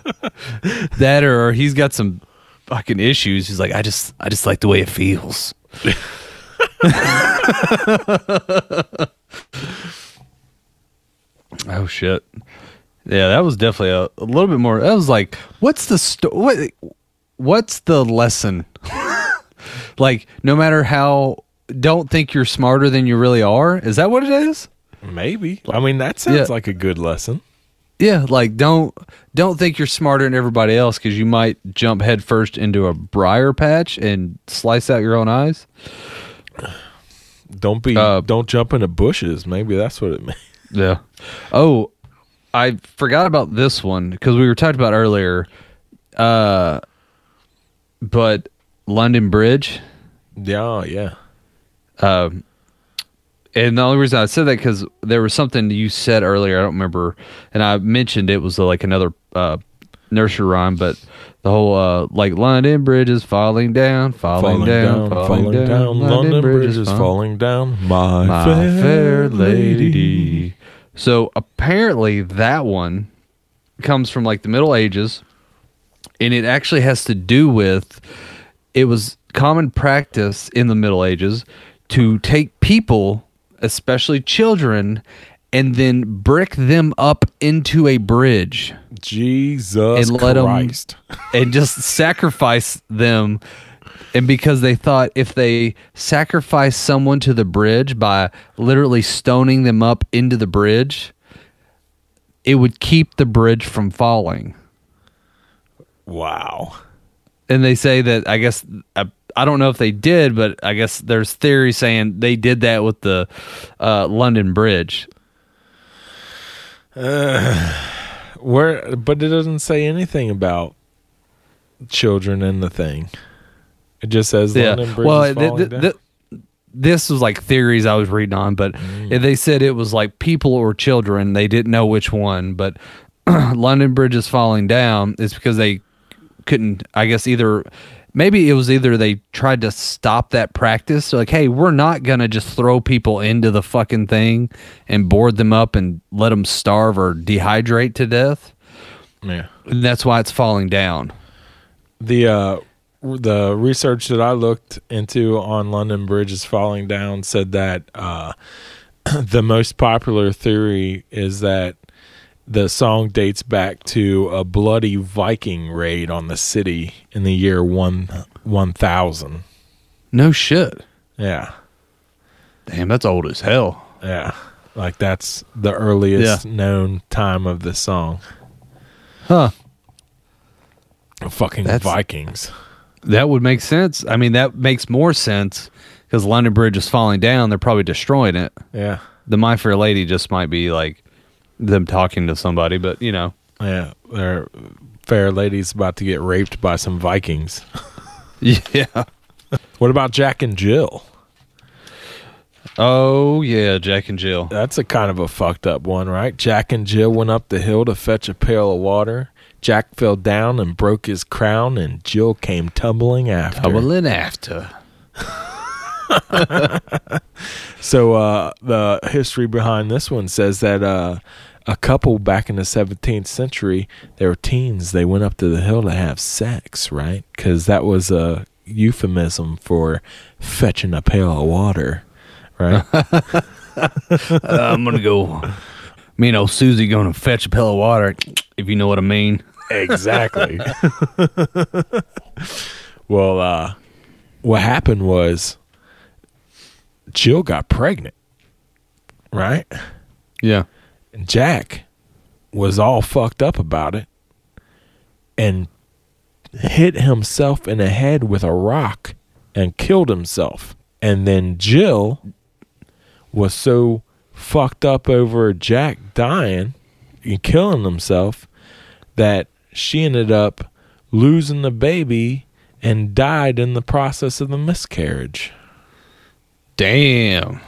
That or he's got some fucking issues. He's like, I just like the way it feels. Oh shit. Yeah, that was definitely a little bit more. That was like, what's the story? What's the lesson? Like, no matter how, don't think you're smarter than you really are. Is that what it is? Maybe. I mean, that sounds like a good lesson. Yeah, like don't think you're smarter than everybody else because you might jump headfirst into a briar patch and slice out your own eyes. Don't be don't jump into bushes. Maybe that's what it means. Yeah. Oh, I forgot about this one because we were talking about earlier. But London Bridge. Yeah, yeah. And the only reason I said that because there was something you said earlier. I don't remember, and I mentioned it was like another nursery rhyme, but the whole like London Bridge is falling down. London Bridge is falling down. My fair lady. So apparently that one comes from like the Middle Ages, and it actually has to do with it was common practice in the Middle Ages to take people, especially children, and then brick them up into a bridge. Jesus and let Christ. Them, and just sacrifice them. And because they thought if they sacrifice someone to the bridge by literally stoning them up into the bridge, it would keep the bridge from falling. Wow. And they say that, I guess... I don't know if they did, but I guess there's theory saying they did that with the London Bridge. But it doesn't say anything about children and the thing. It just says London Bridge is falling down. This was like theories I was reading on, but they said it was like people or children. They didn't know which one, but London Bridge is falling down. It's because they couldn't, I guess, either they tried to stop that practice. So like, hey, we're not going to just throw people into the fucking thing and board them up and let them starve or dehydrate to death. Yeah. And that's why it's falling down. The research that I looked into on London Bridge is falling down said that the most popular theory is that the song dates back to a bloody Viking raid on the city in the year 1000. No shit. Yeah. Damn, that's old as hell. Yeah. Like, that's the earliest known time of the song. Huh. Fucking Vikings. That would make sense. I mean, that makes more sense because London Bridge is falling down. They're probably destroying it. Yeah. The My Fair Lady just might be like them talking to somebody, but you know, yeah, their fair lady's about to get raped by some Vikings. Yeah. What about Jack and Jill? Oh yeah, Jack and Jill. That's a kind of a fucked up one, right? Jack and Jill went up the hill to fetch a pail of water. Jack fell down and broke his crown, and Jill came tumbling after. So the history behind this one says that a couple back in the 17th century, they were teens. They went up to the hill to have sex, right? Because that was a euphemism for fetching a pail of water, right? I'm going to go, me and old Susie going to fetch a pail of water, if you know what I mean. Exactly. Well, what happened was Jill got pregnant, right? Yeah. And Jack was all fucked up about it and hit himself in the head with a rock and killed himself. And then Jill was so fucked up over Jack dying and killing himself that she ended up losing the baby and died in the process of the miscarriage. Damn.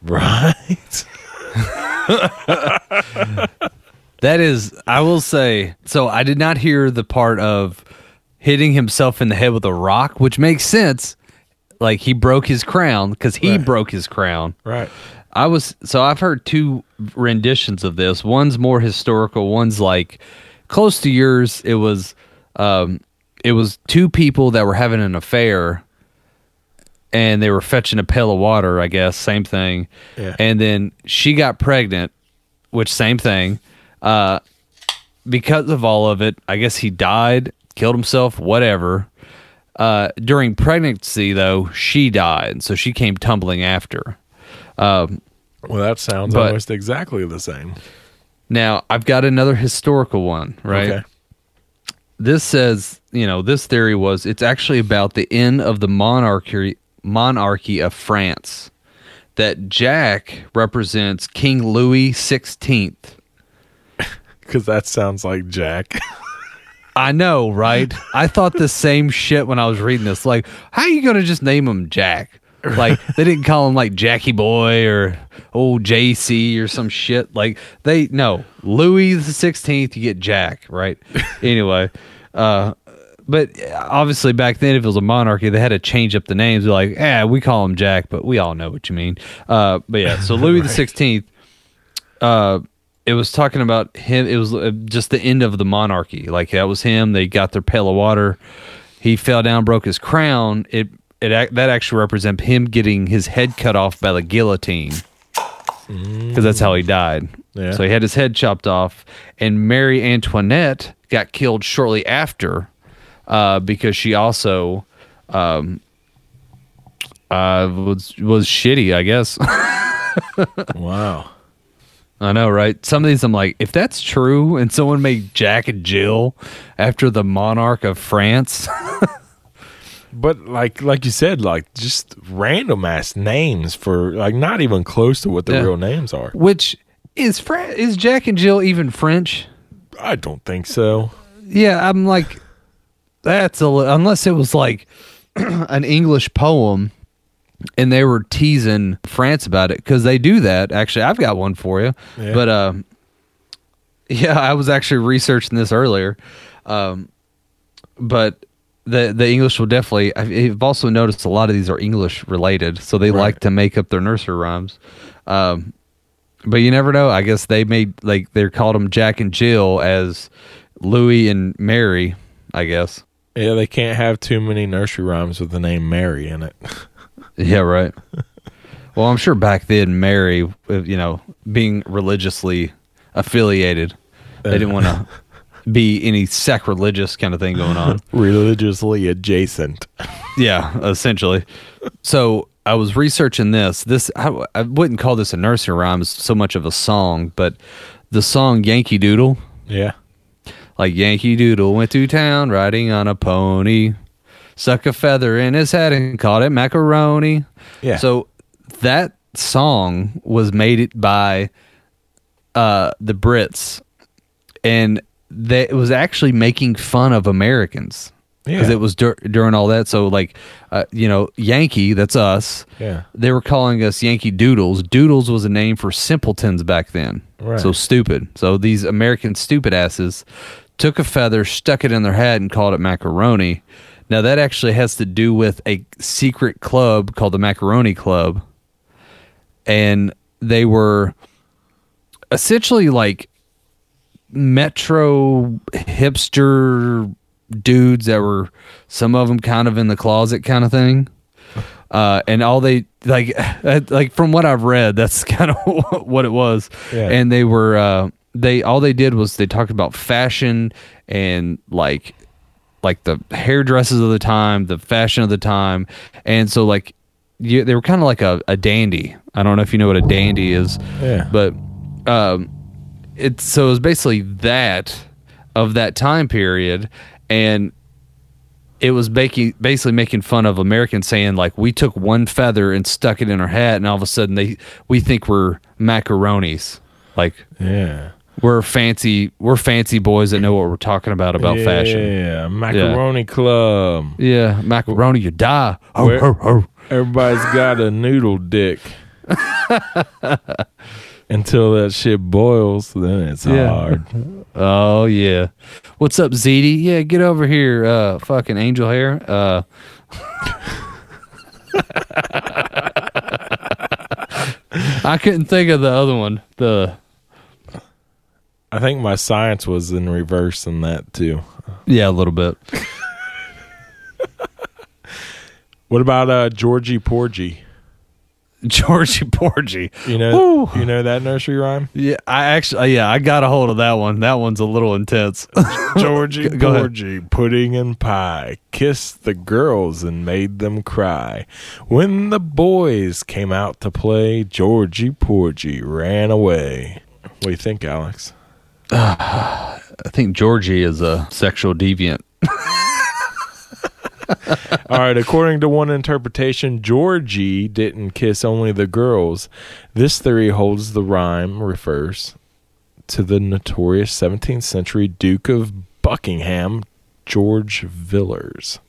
Right? That is, I will say, so I did not hear the part of hitting himself in the head with a rock, which makes sense. Like, he broke his crown, because he broke his crown. Right. I've heard two renditions of this. One's more historical, one's like, close to yours, it was two people that were having an affair, and they were fetching a pail of water, I guess, same thing. Yeah. And then she got pregnant, which same thing. Because of all of it, I guess he died, killed himself, whatever. During pregnancy, though, she died, so she came tumbling after. That sounds almost exactly the same. Now, I've got another historical one, right? Okay. This says, you know, this theory was, it's actually about the end of the monarchy of France, that Jack represents King Louis XVI. Because that sounds like Jack. I know, right? I thought the same shit when I was reading this. Like, how are you going to just name him Jack? Like, they didn't call him, like, Jackie Boy or old JC or some shit. Like, they, no, Louis the 16th, you get Jack, right? Anyway, but obviously back then, if it was a monarchy, they had to change up the names. They're like, yeah, we call him Jack, but we all know what you mean. But yeah, so Louis right. the 16th, it was talking about him. It was just the end of the monarchy. Like, that was him. They got their pail of water. He fell down, broke his crown. That actually represents him getting his head cut off by the guillotine, because that's how he died. Yeah. So he had his head chopped off, and Marie Antoinette got killed shortly after, because she also was shitty, I guess. Wow. I know, right? Some of these I'm like, if that's true and someone made Jack and Jill after the monarch of France. But like you said, like, just random ass names for, like, not even close to what the real names are. Which is Jack and Jill even French? I don't think so. Yeah, I'm like, that's unless it was like an English poem. And they were teasing France about it, because they do that. Actually, I've got one for you. Yeah. But, yeah, I was actually researching this earlier. But the English will definitely... I've also noticed a lot of these are English-related, so they like to make up their nursery rhymes. But you never know. I guess they made... like, they called them Jack and Jill as Louis and Mary, I guess. Yeah, they can't have too many nursery rhymes with the name Mary in it. Yeah, right. Well, I'm sure back then, Mary, you know, being religiously affiliated, they didn't want to be any sacrilegious kind of thing going on. Religiously adjacent. Yeah, essentially. So I was researching this. I wouldn't call this a nursery rhyme. It's so much of a song, but the song Yankee Doodle. Yeah. Like, Yankee Doodle went to town riding on a pony. Suck a feather in his head and called it macaroni. Yeah. So that song was made by the Brits, and it was actually making fun of Americans. Yeah. Because it was during all that. So, like, you know, Yankee, that's us. Yeah. They were calling us Yankee Doodles. Doodles was a name for simpletons back then. Right. So stupid. So these American stupid asses took a feather, stuck it in their head, and called it macaroni. Now, that actually has to do with a secret club called the Macaroni Club. And they were essentially like metro hipster dudes that were, some of them kind of in the closet kind of thing. And all they, like from what I've read, that's kind of what it was. Yeah. And they were, all they did was they talked about fashion and like the hairdresses of the time, the fashion of the time. And so, like, they were kind of like a dandy. I don't know if you know what a dandy is. Yeah. But it was basically that of that time period. And it was basically making fun of Americans, saying, like, we took one feather and stuck it in our hat, and all of a sudden we think we're macaronis. Like, yeah. We're fancy boys that know what we're talking about fashion. Yeah, Macaroni Club. Yeah, macaroni, you die. Everybody's got a noodle dick. Until that shit boils, then it's hard. Oh, yeah. What's up, ZD? Yeah, get over here, fucking angel hair. I couldn't think of the other one, I think my science was in reverse in that, too. Yeah, a little bit. What about Georgie Porgy? Georgie Porgy. You know that nursery rhyme? Yeah, I got a hold of that one. That one's a little intense. Georgie Porgy, pudding and pie, kissed the girls and made them cry. When the boys came out to play, Georgie Porgy ran away. What do you think, Alex? I think Georgie is a sexual deviant. All right, according to one interpretation, Georgie didn't kiss only the girls. This theory holds the rhyme refers to the notorious 17th century Duke of Buckingham, George Villers,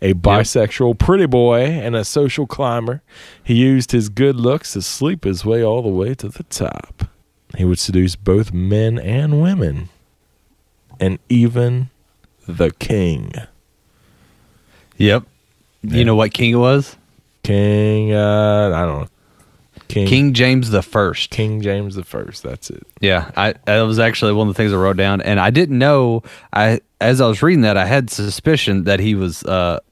a bisexual pretty boy and a social climber. He used his good looks to sleep his way all the way to the top. He would seduce both men and women, and even the king. Yep. You know what king it was? King, I don't know. King James the First. King James the First, that's it. Yeah, that was actually one of the things I wrote down, and I didn't know, as I was reading that, I had suspicion that he was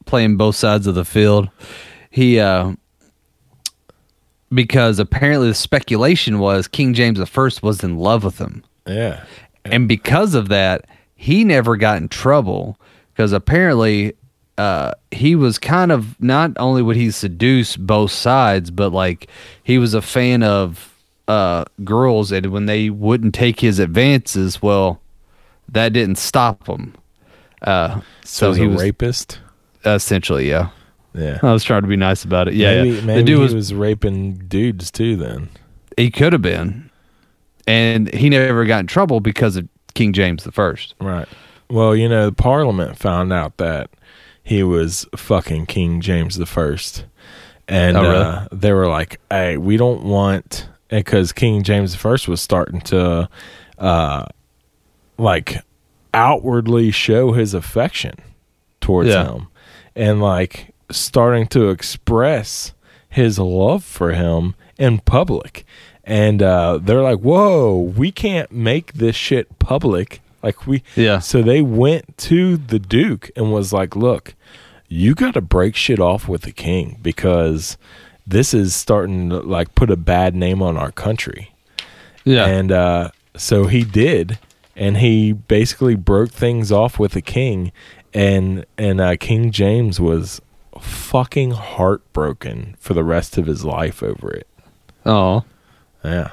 playing both sides of the field. He, because apparently the speculation was King James I was in love with him. Yeah. And because of that, he never got in trouble, because apparently he was kind of, not only would he seduce both sides, but like he was a fan of girls, and when they wouldn't take his advances, well, that didn't stop him. So he was a rapist? Essentially, yeah. Yeah, I was trying to be nice about it. Yeah, maybe the dude was raping dudes too. Then he could have been, and he never got in trouble because of King James I. Right. Well, you know, the Parliament found out that he was fucking King James I, and they were like, "Hey, we don't want," because King James I was starting to, like, outwardly show his affection towards him, and like, starting to express his love for him in public, and they're like, whoa, we can't make this shit public, like so they went to the Duke and was like, look, you gotta break shit off with the king, because this is starting to like put a bad name on our country. And so he did, and he basically broke things off with the king, and King James was fucking heartbroken for the rest of his life over it. Oh, yeah,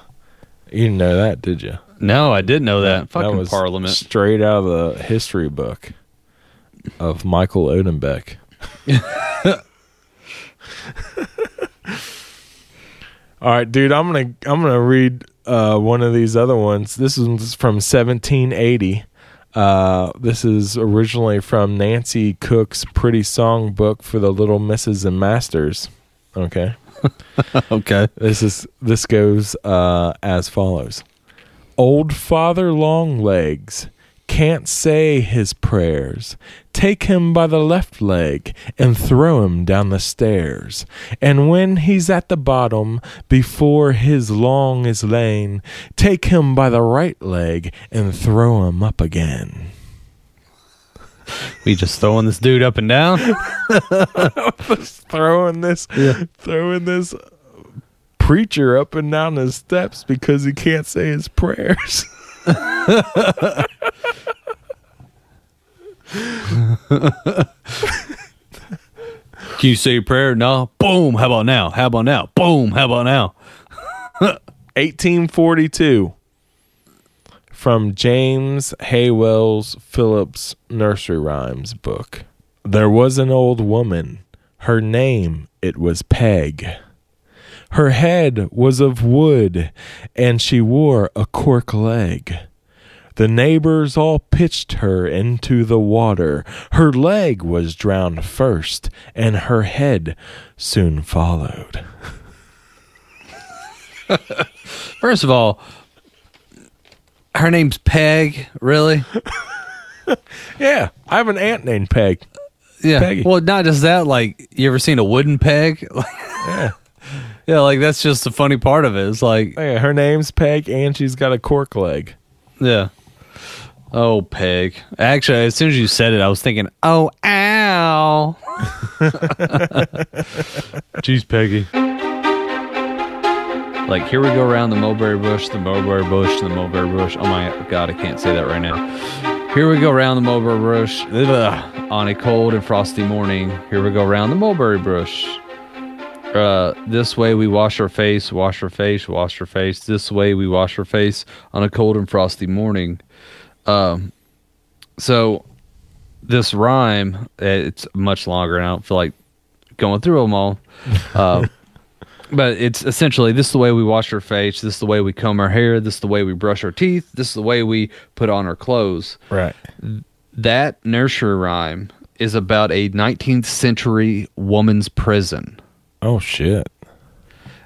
you didn't know that, did you? No, I did know that. Fucking that was Parliament, straight out of the history book of Michael Edibeck. All right, dude, I'm gonna read one of these other ones. This is from 1780. This is originally from Nancy Cook's Pretty Song Book for the Little Misses and Masters. Okay. Okay. This goes as follows. Old Father Longlegs can't say his prayers. Take him by the left leg and throw him down the stairs. And when he's at the bottom, before his long is lain, take him by the right leg and throw him up again. We just throwing this dude up and down? Throwing this preacher up and down the steps because he can't say his prayers. Can you say a prayer? No. Boom. How about now? How about now? Boom. How about now? 1842, from James Haywells Phillips Nursery Rhymes book. There was an old woman. Her name, it was Peg. Her head was of wood, and she wore a cork leg. The neighbors all pitched her into the water. Her leg was drowned first, and her head soon followed. First of all, her name's Peg, really? Yeah, I have an aunt named Peg. Yeah, Peggy. Well, not just that, like, you ever seen a wooden peg? Yeah. Yeah, like, that's just the funny part of it. It's like... Yeah, her name's Peg, and she's got a cork leg. Yeah. Oh, Peg. Actually, as soon as you said it, I was thinking, oh, ow. Jeez, Peggy. Like, here we go around the mulberry bush, the mulberry bush, the mulberry bush. Oh, my God, I can't say that right now. Here we go around the mulberry bush. On a cold and frosty morning, here we go around the mulberry bush. This way we wash our face, wash our face, wash our face. This way we wash our face on a cold and frosty morning. So this rhyme, it's much longer, and I don't feel like going through them all. But it's essentially, this is the way we wash our face, this is the way we comb our hair, this is the way we brush our teeth, this is the way we put on our clothes. Right. That nursery rhyme is about a 19th century woman's prison. Oh, shit.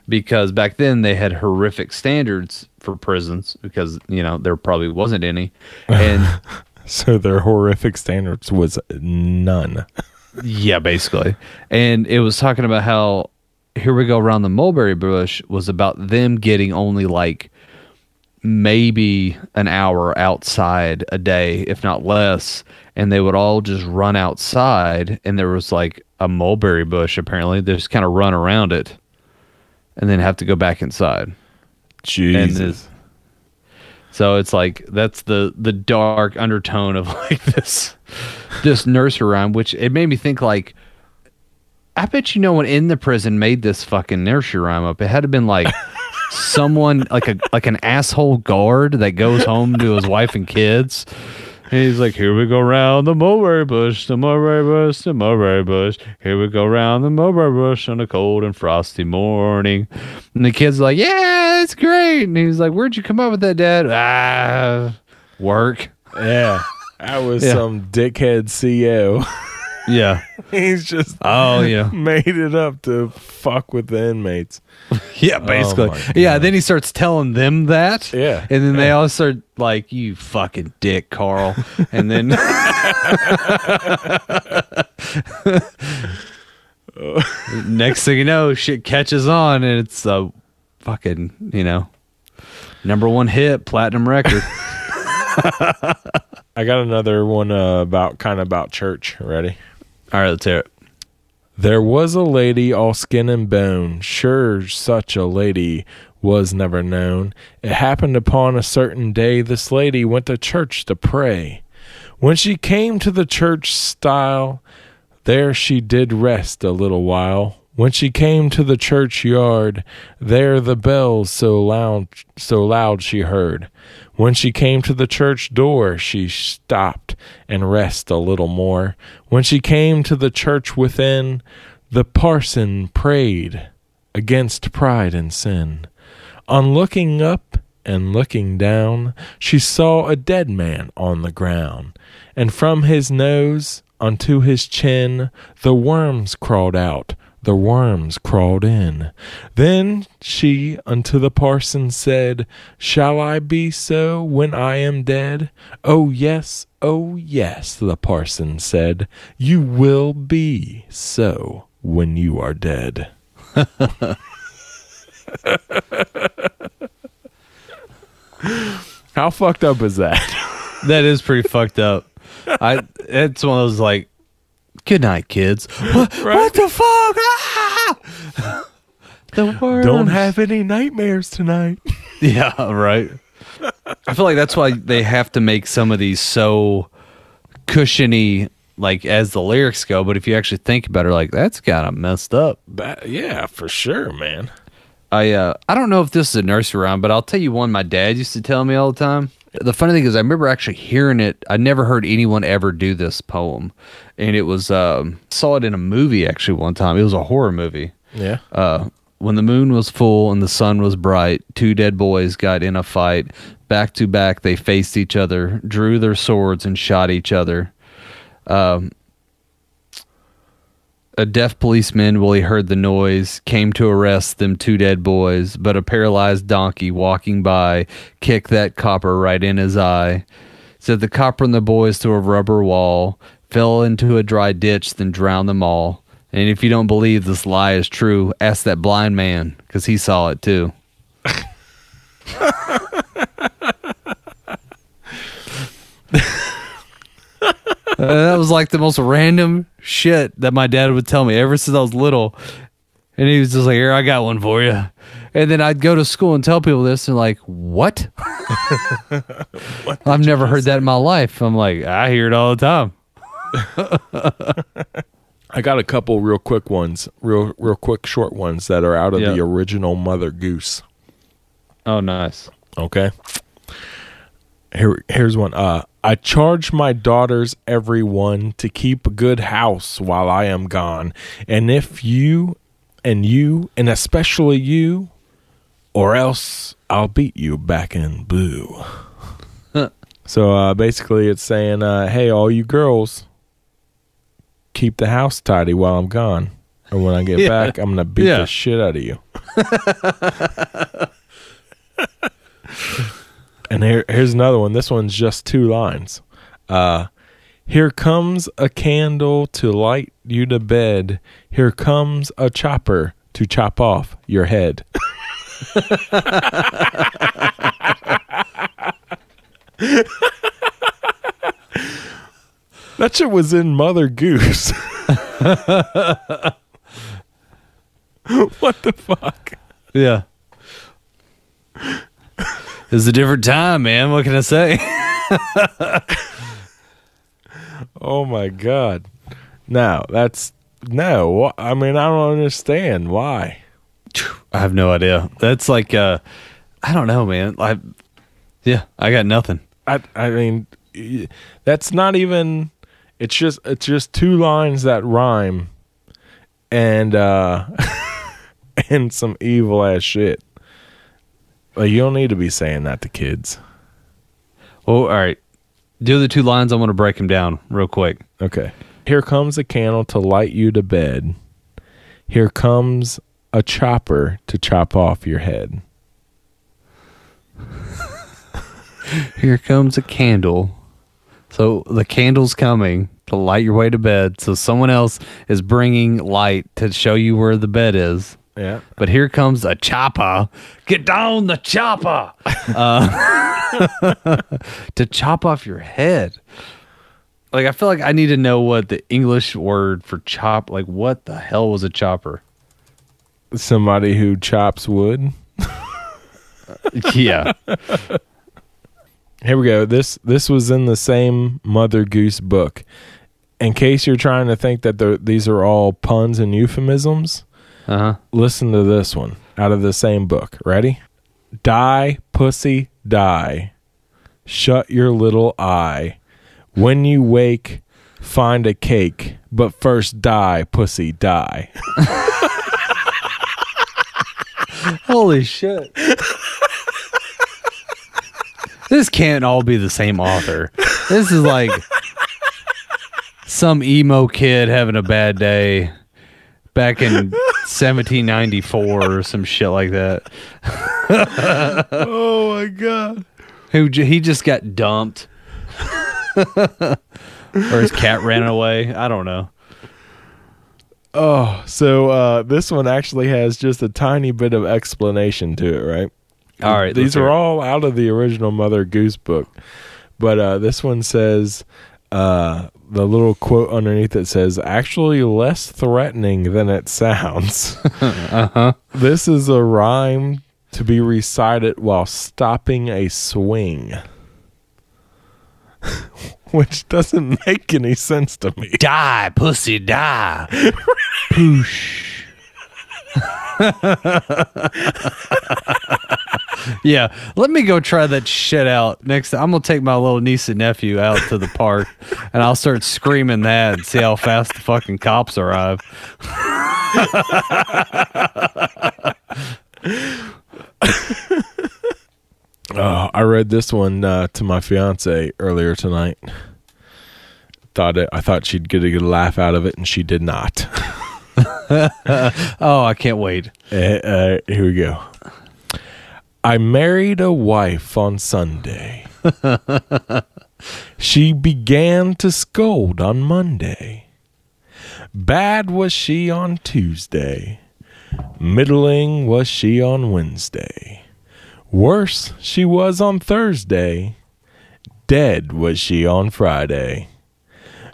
Because back then they had horrific standards for prisons because, you know, there probably wasn't any. And so their horrific standards was none. Yeah, basically. And it was talking about how Here We Go Around the Mulberry Bush was about them getting only like maybe an hour outside a day, if not less. And they would all just run outside, and there was like a mulberry bush, apparently. They just kind of run around it and then have to go back inside. Jesus. And it's, so it's like, that's the dark undertone of like this nursery rhyme, which it made me think like, I bet you no one in the prison made this fucking nursery rhyme up. It had to have been like someone, like an asshole guard that goes home to his wife and kids. And he's like, here we go round the mulberry bush, the mulberry bush, the mulberry bush. Here we go round the mulberry bush on a cold and frosty morning. And the kid's like, yeah, it's great. And he's like, where'd you come up with that, Dad? Work. Yeah. I was some dickhead CEO. Yeah. He's just made it up to fuck with the inmates. Yeah, basically. Oh yeah, then he starts telling them that. Yeah. And then they all start like, you fucking dick, Carl. And then next thing you know, shit catches on, and it's a fucking, you know, #1 hit, platinum record. I got another one about church. Ready? All right, let's hear it. There was a lady all skin and bone. Sure, such a lady was never known. It happened upon a certain day this lady went to church to pray. When she came to the church stile, there she did rest a little while. When she came to the churchyard, there the bells so loud she heard. When she came to the church door, she stopped and rest a little more. When she came to the church within, the parson prayed against pride and sin. On looking up and looking down, she saw a dead man on the ground, and from his nose unto his chin, the worms crawled out. The worms crawled in. Then she unto the parson said, shall I be so when I am dead? Oh yes, the parson said, you will be so when you are dead. How fucked up is that? That is pretty fucked up. It's one of those like, good night, kids. What the fuck? Ah! The worms. Don't have any nightmares tonight. Yeah, right. I feel like that's why they have to make some of these so cushiony, like as the lyrics go. But if you actually think about it, like that's kind of messed up. Yeah, for sure, man. I don't know if this is a nursery rhyme, but I'll tell you one my dad used to tell me all the time. The funny thing is I remember actually hearing it. I never heard anyone ever do this poem. And it was, saw it in a movie actually one time. It was a horror movie. Yeah. When the moon was full and the sun was bright, two dead boys got in a fight. Back to back, they faced each other, drew their swords and shot each other. A deaf policeman, while he heard the noise, came to arrest them two dead boys, but a paralyzed donkey walking by kicked that copper right in his eye. Said the copper and the boys to a rubber wall, fell into a dry ditch, then drowned them all. And if you don't believe this lie is true, ask that blind man, because he saw it too. That was like the most random shit that my dad would tell me ever since I was little. And he was just like, here, I got one for you. And then I'd go to school and tell people this and like, what? I've never heard that in my life. I'm like, I hear it all the time. I got a couple real quick ones, real quick short ones that are out of the original Mother Goose. Oh, nice. Okay. Here's one. I charge my daughters, everyone, to keep a good house while I am gone. And if you, and especially you, or else I'll beat you back in blue. So basically it's saying, hey, all you girls, keep the house tidy while I'm gone. And when I get back, I'm going to beat the shit out of you. And here's another one. This one's just two lines. Here comes a candle to light you to bed. Here comes a chopper to chop off your head. That shit was in Mother Goose. What the fuck? Yeah. It's a different time, man. What can I say? Oh my God. No. I mean, I don't understand why. I have no idea. That's like, I don't know, man. I got nothing. I mean, that's not even. It's just two lines that rhyme, and and some evil ass shit. Like, you don't need to be saying that to kids. Oh, all right. Do the two lines. I'm going to break them down real quick. Okay. Here comes a candle to light you to bed. Here comes a chopper to chop off your head. Here comes a candle. So the candle's coming to light your way to bed. So someone else is bringing light to show you where the bed is. Yeah, but here comes a chopper. Get down the chopper to chop off your head. Like, I feel like I need to know what the English word for chop. Like, what the hell was a chopper? Somebody who chops wood. Yeah. Here we go. This was in the same Mother Goose book. In case you're trying to think that these are all puns and euphemisms. Uh-huh. Listen to this one out of the same book. Ready? Die, pussy, die. Shut your little eye. When you wake, find a cake. But first die, pussy, die. Holy shit. This can't all be the same author. This is like some emo kid having a bad day back in 1794 or some shit like that. Oh my God. He just got dumped. Or his cat ran away. I don't know. Oh, so this one actually has just a tiny bit of explanation to it, right? All right. These are all out of the original Mother Goose book. But this one says... the little quote underneath it says, actually less threatening than it sounds. Uh-huh. This is a rhyme to be recited while stopping a swing. Which doesn't make any sense to me. Die, pussy, die. Poosh. Yeah, let me go try that shit out next. I'm gonna take my little niece and nephew out to the park, and I'll start screaming that and see how fast the fucking cops arrive. I read this one to my fiance earlier tonight. I thought she'd get a good laugh out of it, and she did not. Oh, I can't wait. Here we go. I married a wife on Sunday. She began to scold on Monday. Bad was she on Tuesday. Middling was she on Wednesday. Worse she was on Thursday. Dead was she on Friday.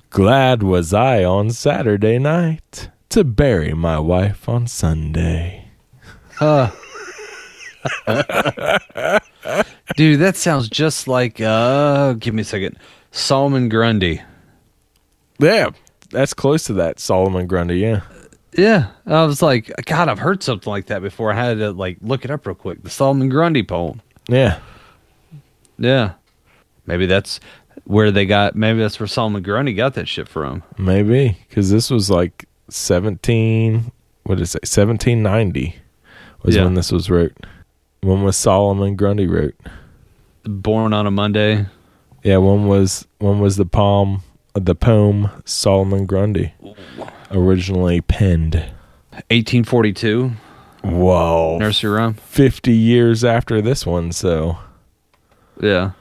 Glad was I on Saturday night to bury my wife on Sunday. Dude, that sounds just like give me a second. Solomon Grundy. Yeah. that's close to that Solomon Grundy, yeah. Yeah, I was like, God, I've heard something like that before. I had to like look it up real quick. The Solomon Grundy poll. Yeah, yeah. Maybe that's where they got. Maybe that's where Solomon Grundy got that shit from. Maybe because this was like 17. What did it say? 1790 was when this was wrote. When was Solomon Grundy wrote? Born on a Monday. Yeah, one was the poem Solomon Grundy. Originally penned 1842. Whoa, nursery rhyme. 50 years after this one, so yeah.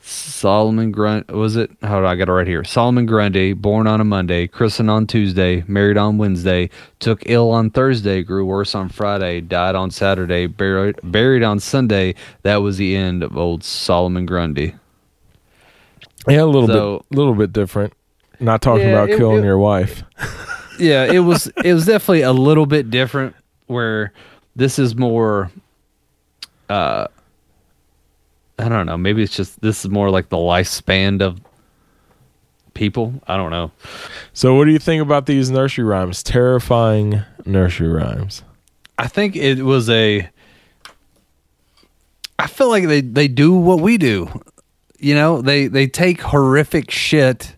Solomon Grundy, was it? How do I got it right here? Solomon Grundy, born on a Monday, christened on Tuesday, married on Wednesday, took ill on Thursday, grew worse on Friday, died on Saturday, buried on Sunday. That was the end of old Solomon Grundy. Yeah, a little bit different. Not talking about killing your wife. Yeah, it was definitely a little bit different, where this is more I don't know, maybe it's just this is more like the lifespan of people. I don't know. So what do you think about these nursery rhymes? Terrifying nursery rhymes. I think it was I feel like they do what we do. You know, they take horrific shit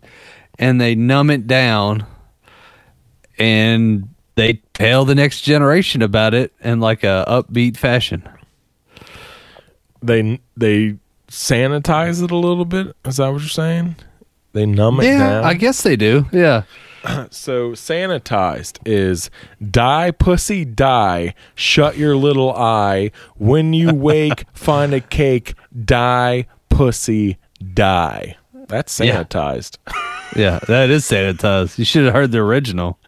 and they numb it down, and they tell the next generation about it in like a upbeat fashion. They sanitize it a little bit. Is that what you're saying? They numb it down. Yeah, I guess they do. Yeah. So sanitized is die pussy die, shut your little eye. When you wake, find a cake. Die pussy die. That's sanitized. Yeah. Yeah, that is sanitized. You should have heard the original.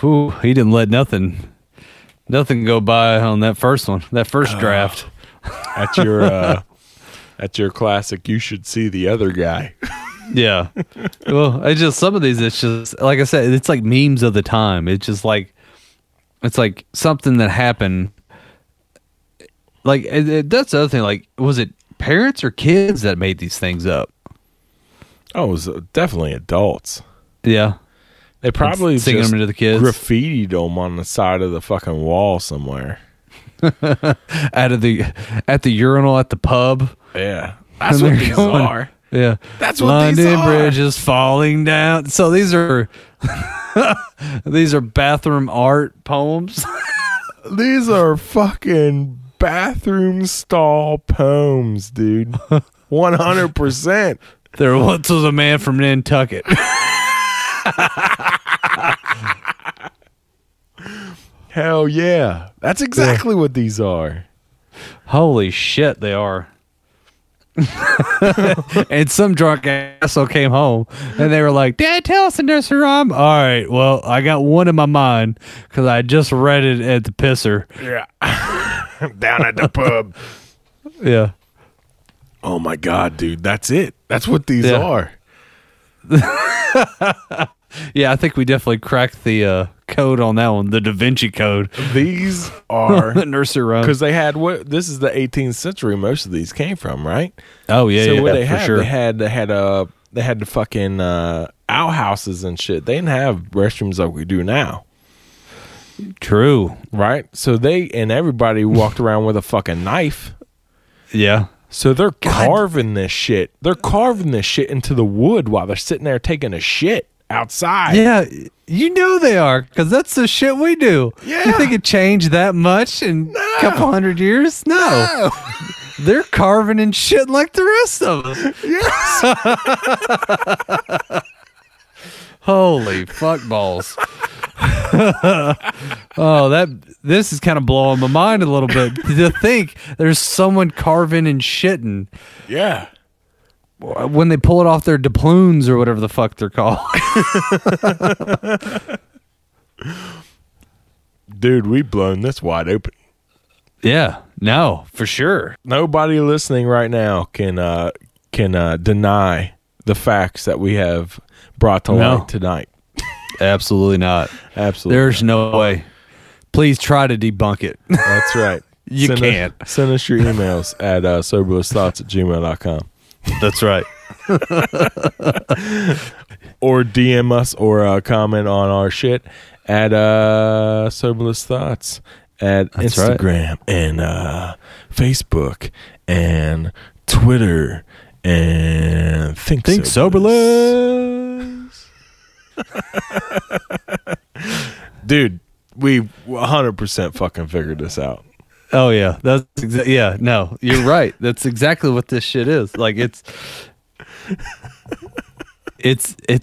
Whew, he didn't let nothing go by on that first one, that first draft. At your classic, you should see the other guy. Yeah. Well, it's just some of these, it's just, like I said, it's like memes of the time. It's just like, something that happened. Like, that's the other thing. Like, was it parents or kids that made these things up? Oh, it was definitely adults. Yeah. They probably just them to the kids. Graffitied them on the side of the fucking wall somewhere. At the urinal at the pub. Yeah. That's what these are. Yeah. That's what London these are. London Bridge is falling down. So these are, bathroom art poems. These are fucking bathroom stall poems, dude. 100%. There once was a man from Nantucket. Hell yeah. That's exactly what these are. Holy shit, they are. And some drunk asshole came home and they were like, Dad, tell us a nursery rhyme. All right, well, I got one in my mind because I just read it at the pisser. Yeah. Down at the pub. Yeah. Oh my God, dude. That's it. That's what these are. Yeah, I think we definitely cracked the code on that one, the Da Vinci Code. These are the nursery rhymes. Because they had this is the 18th century most of these came from, right? Oh yeah. So yeah, what they had the fucking outhouses and shit. They didn't have restrooms like we do now. True. Right? So everybody walked around with a fucking knife. Yeah. So they're carving this shit. They're carving this shit into the wood while they're sitting there taking a shit outside. Yeah. You know they are, because that's the shit we do. Yeah. You think it changed that much in a couple hundred years? No. They're carving and shit like the rest of us. Yeah. Holy fuck balls. Oh, this is kind of blowing my mind a little bit. To think there's someone carving and shitting. Yeah. When they pull it off their deplumes or whatever the fuck they're called. Dude, we've blown this wide open. Yeah. No, for sure. Nobody listening right now can deny the facts that we have brought to light tonight. Absolutely not. Absolutely. There's no way. Please try to debunk it. That's right. You can. Send us your emails at soberlessthoughts@gmail.com. That's right. Or DM us or comment on our shit at Soberless Thoughts at That's Instagram right. and Facebook and Twitter and Think Soberless. Dude, we 100% fucking figured this out. Oh yeah, that's yeah. No, you're right. That's exactly what this shit is. Like it's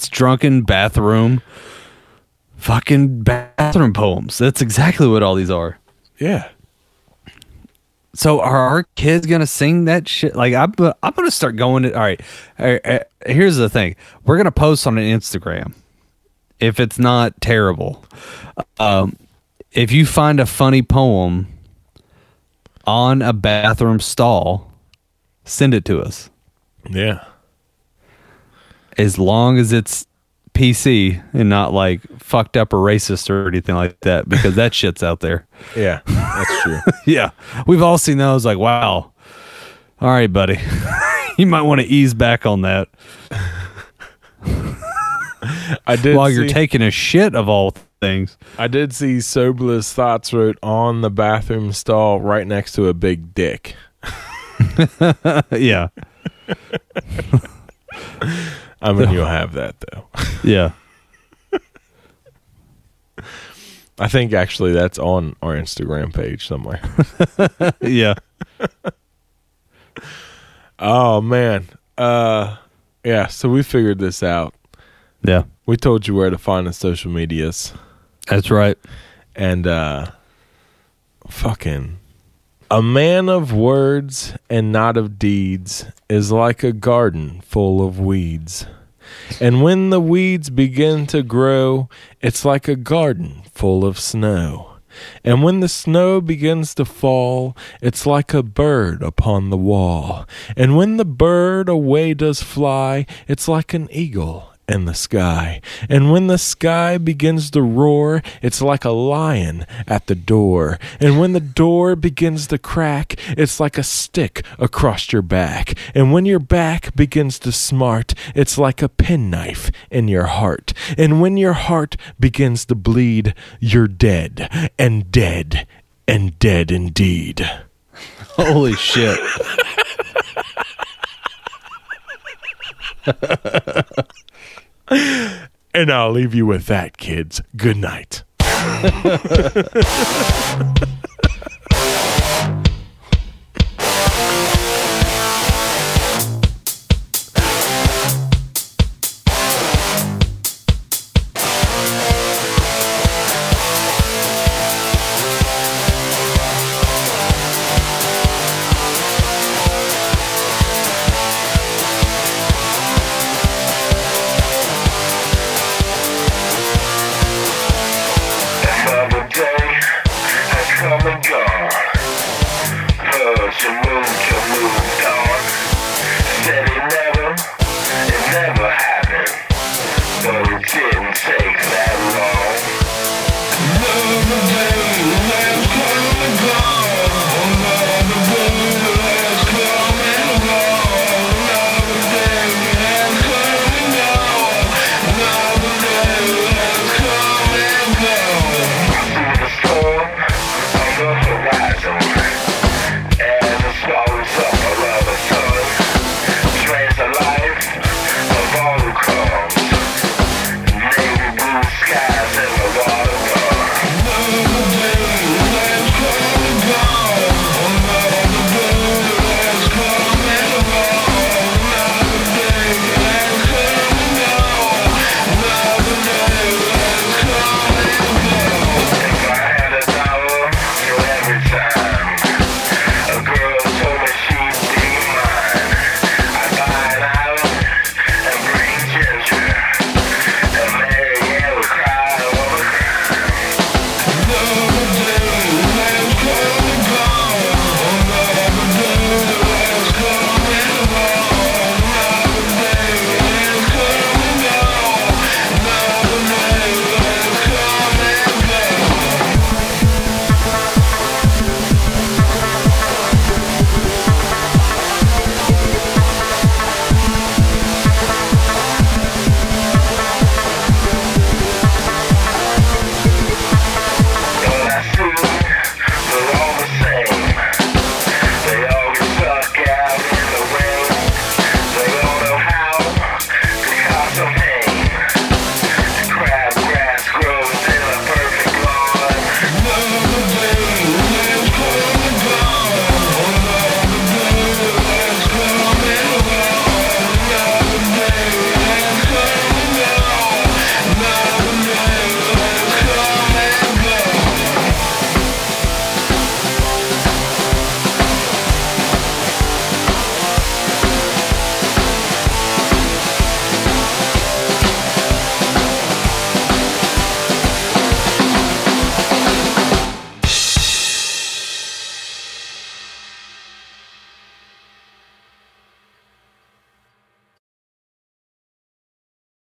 drunken bathroom, fucking bathroom poems. That's exactly what all these are. Yeah. So are our kids gonna sing that shit? Like I'm gonna start going to. All right. Here's the thing. We're gonna post on an Instagram. If it's not terrible, if you find a funny poem on a bathroom stall, send it to us. Yeah. As long as it's PC and not like fucked up or racist or anything like that, because that shit's out there. Yeah, that's true. Yeah. We've all seen those like, wow. All right, buddy. You might want to ease back on that. I did while you're taking a shit of all things. I did see Soberless Thoughts wrote on the bathroom stall right next to a big dick. Yeah. I mean, you'll have that though. Yeah. I think actually that's on our Instagram page somewhere. Yeah. Oh man. Yeah, so we figured this out. Yeah. We told you where to find the social medias. That's right. And fucking a man of words and not of deeds is like a garden full of weeds. And when the weeds begin to grow, it's like a garden full of snow. And when the snow begins to fall, it's like a bird upon the wall. And when the bird away does fly, it's like an eagle in the sky. And when the sky begins to roar, it's like a lion at the door. And when the door begins to crack, it's like a stick across your back. And when your back begins to smart, it's like a penknife in your heart. And when your heart begins to bleed, you're dead, and dead, and dead indeed. Holy shit. And I'll leave you with that, kids. Good night.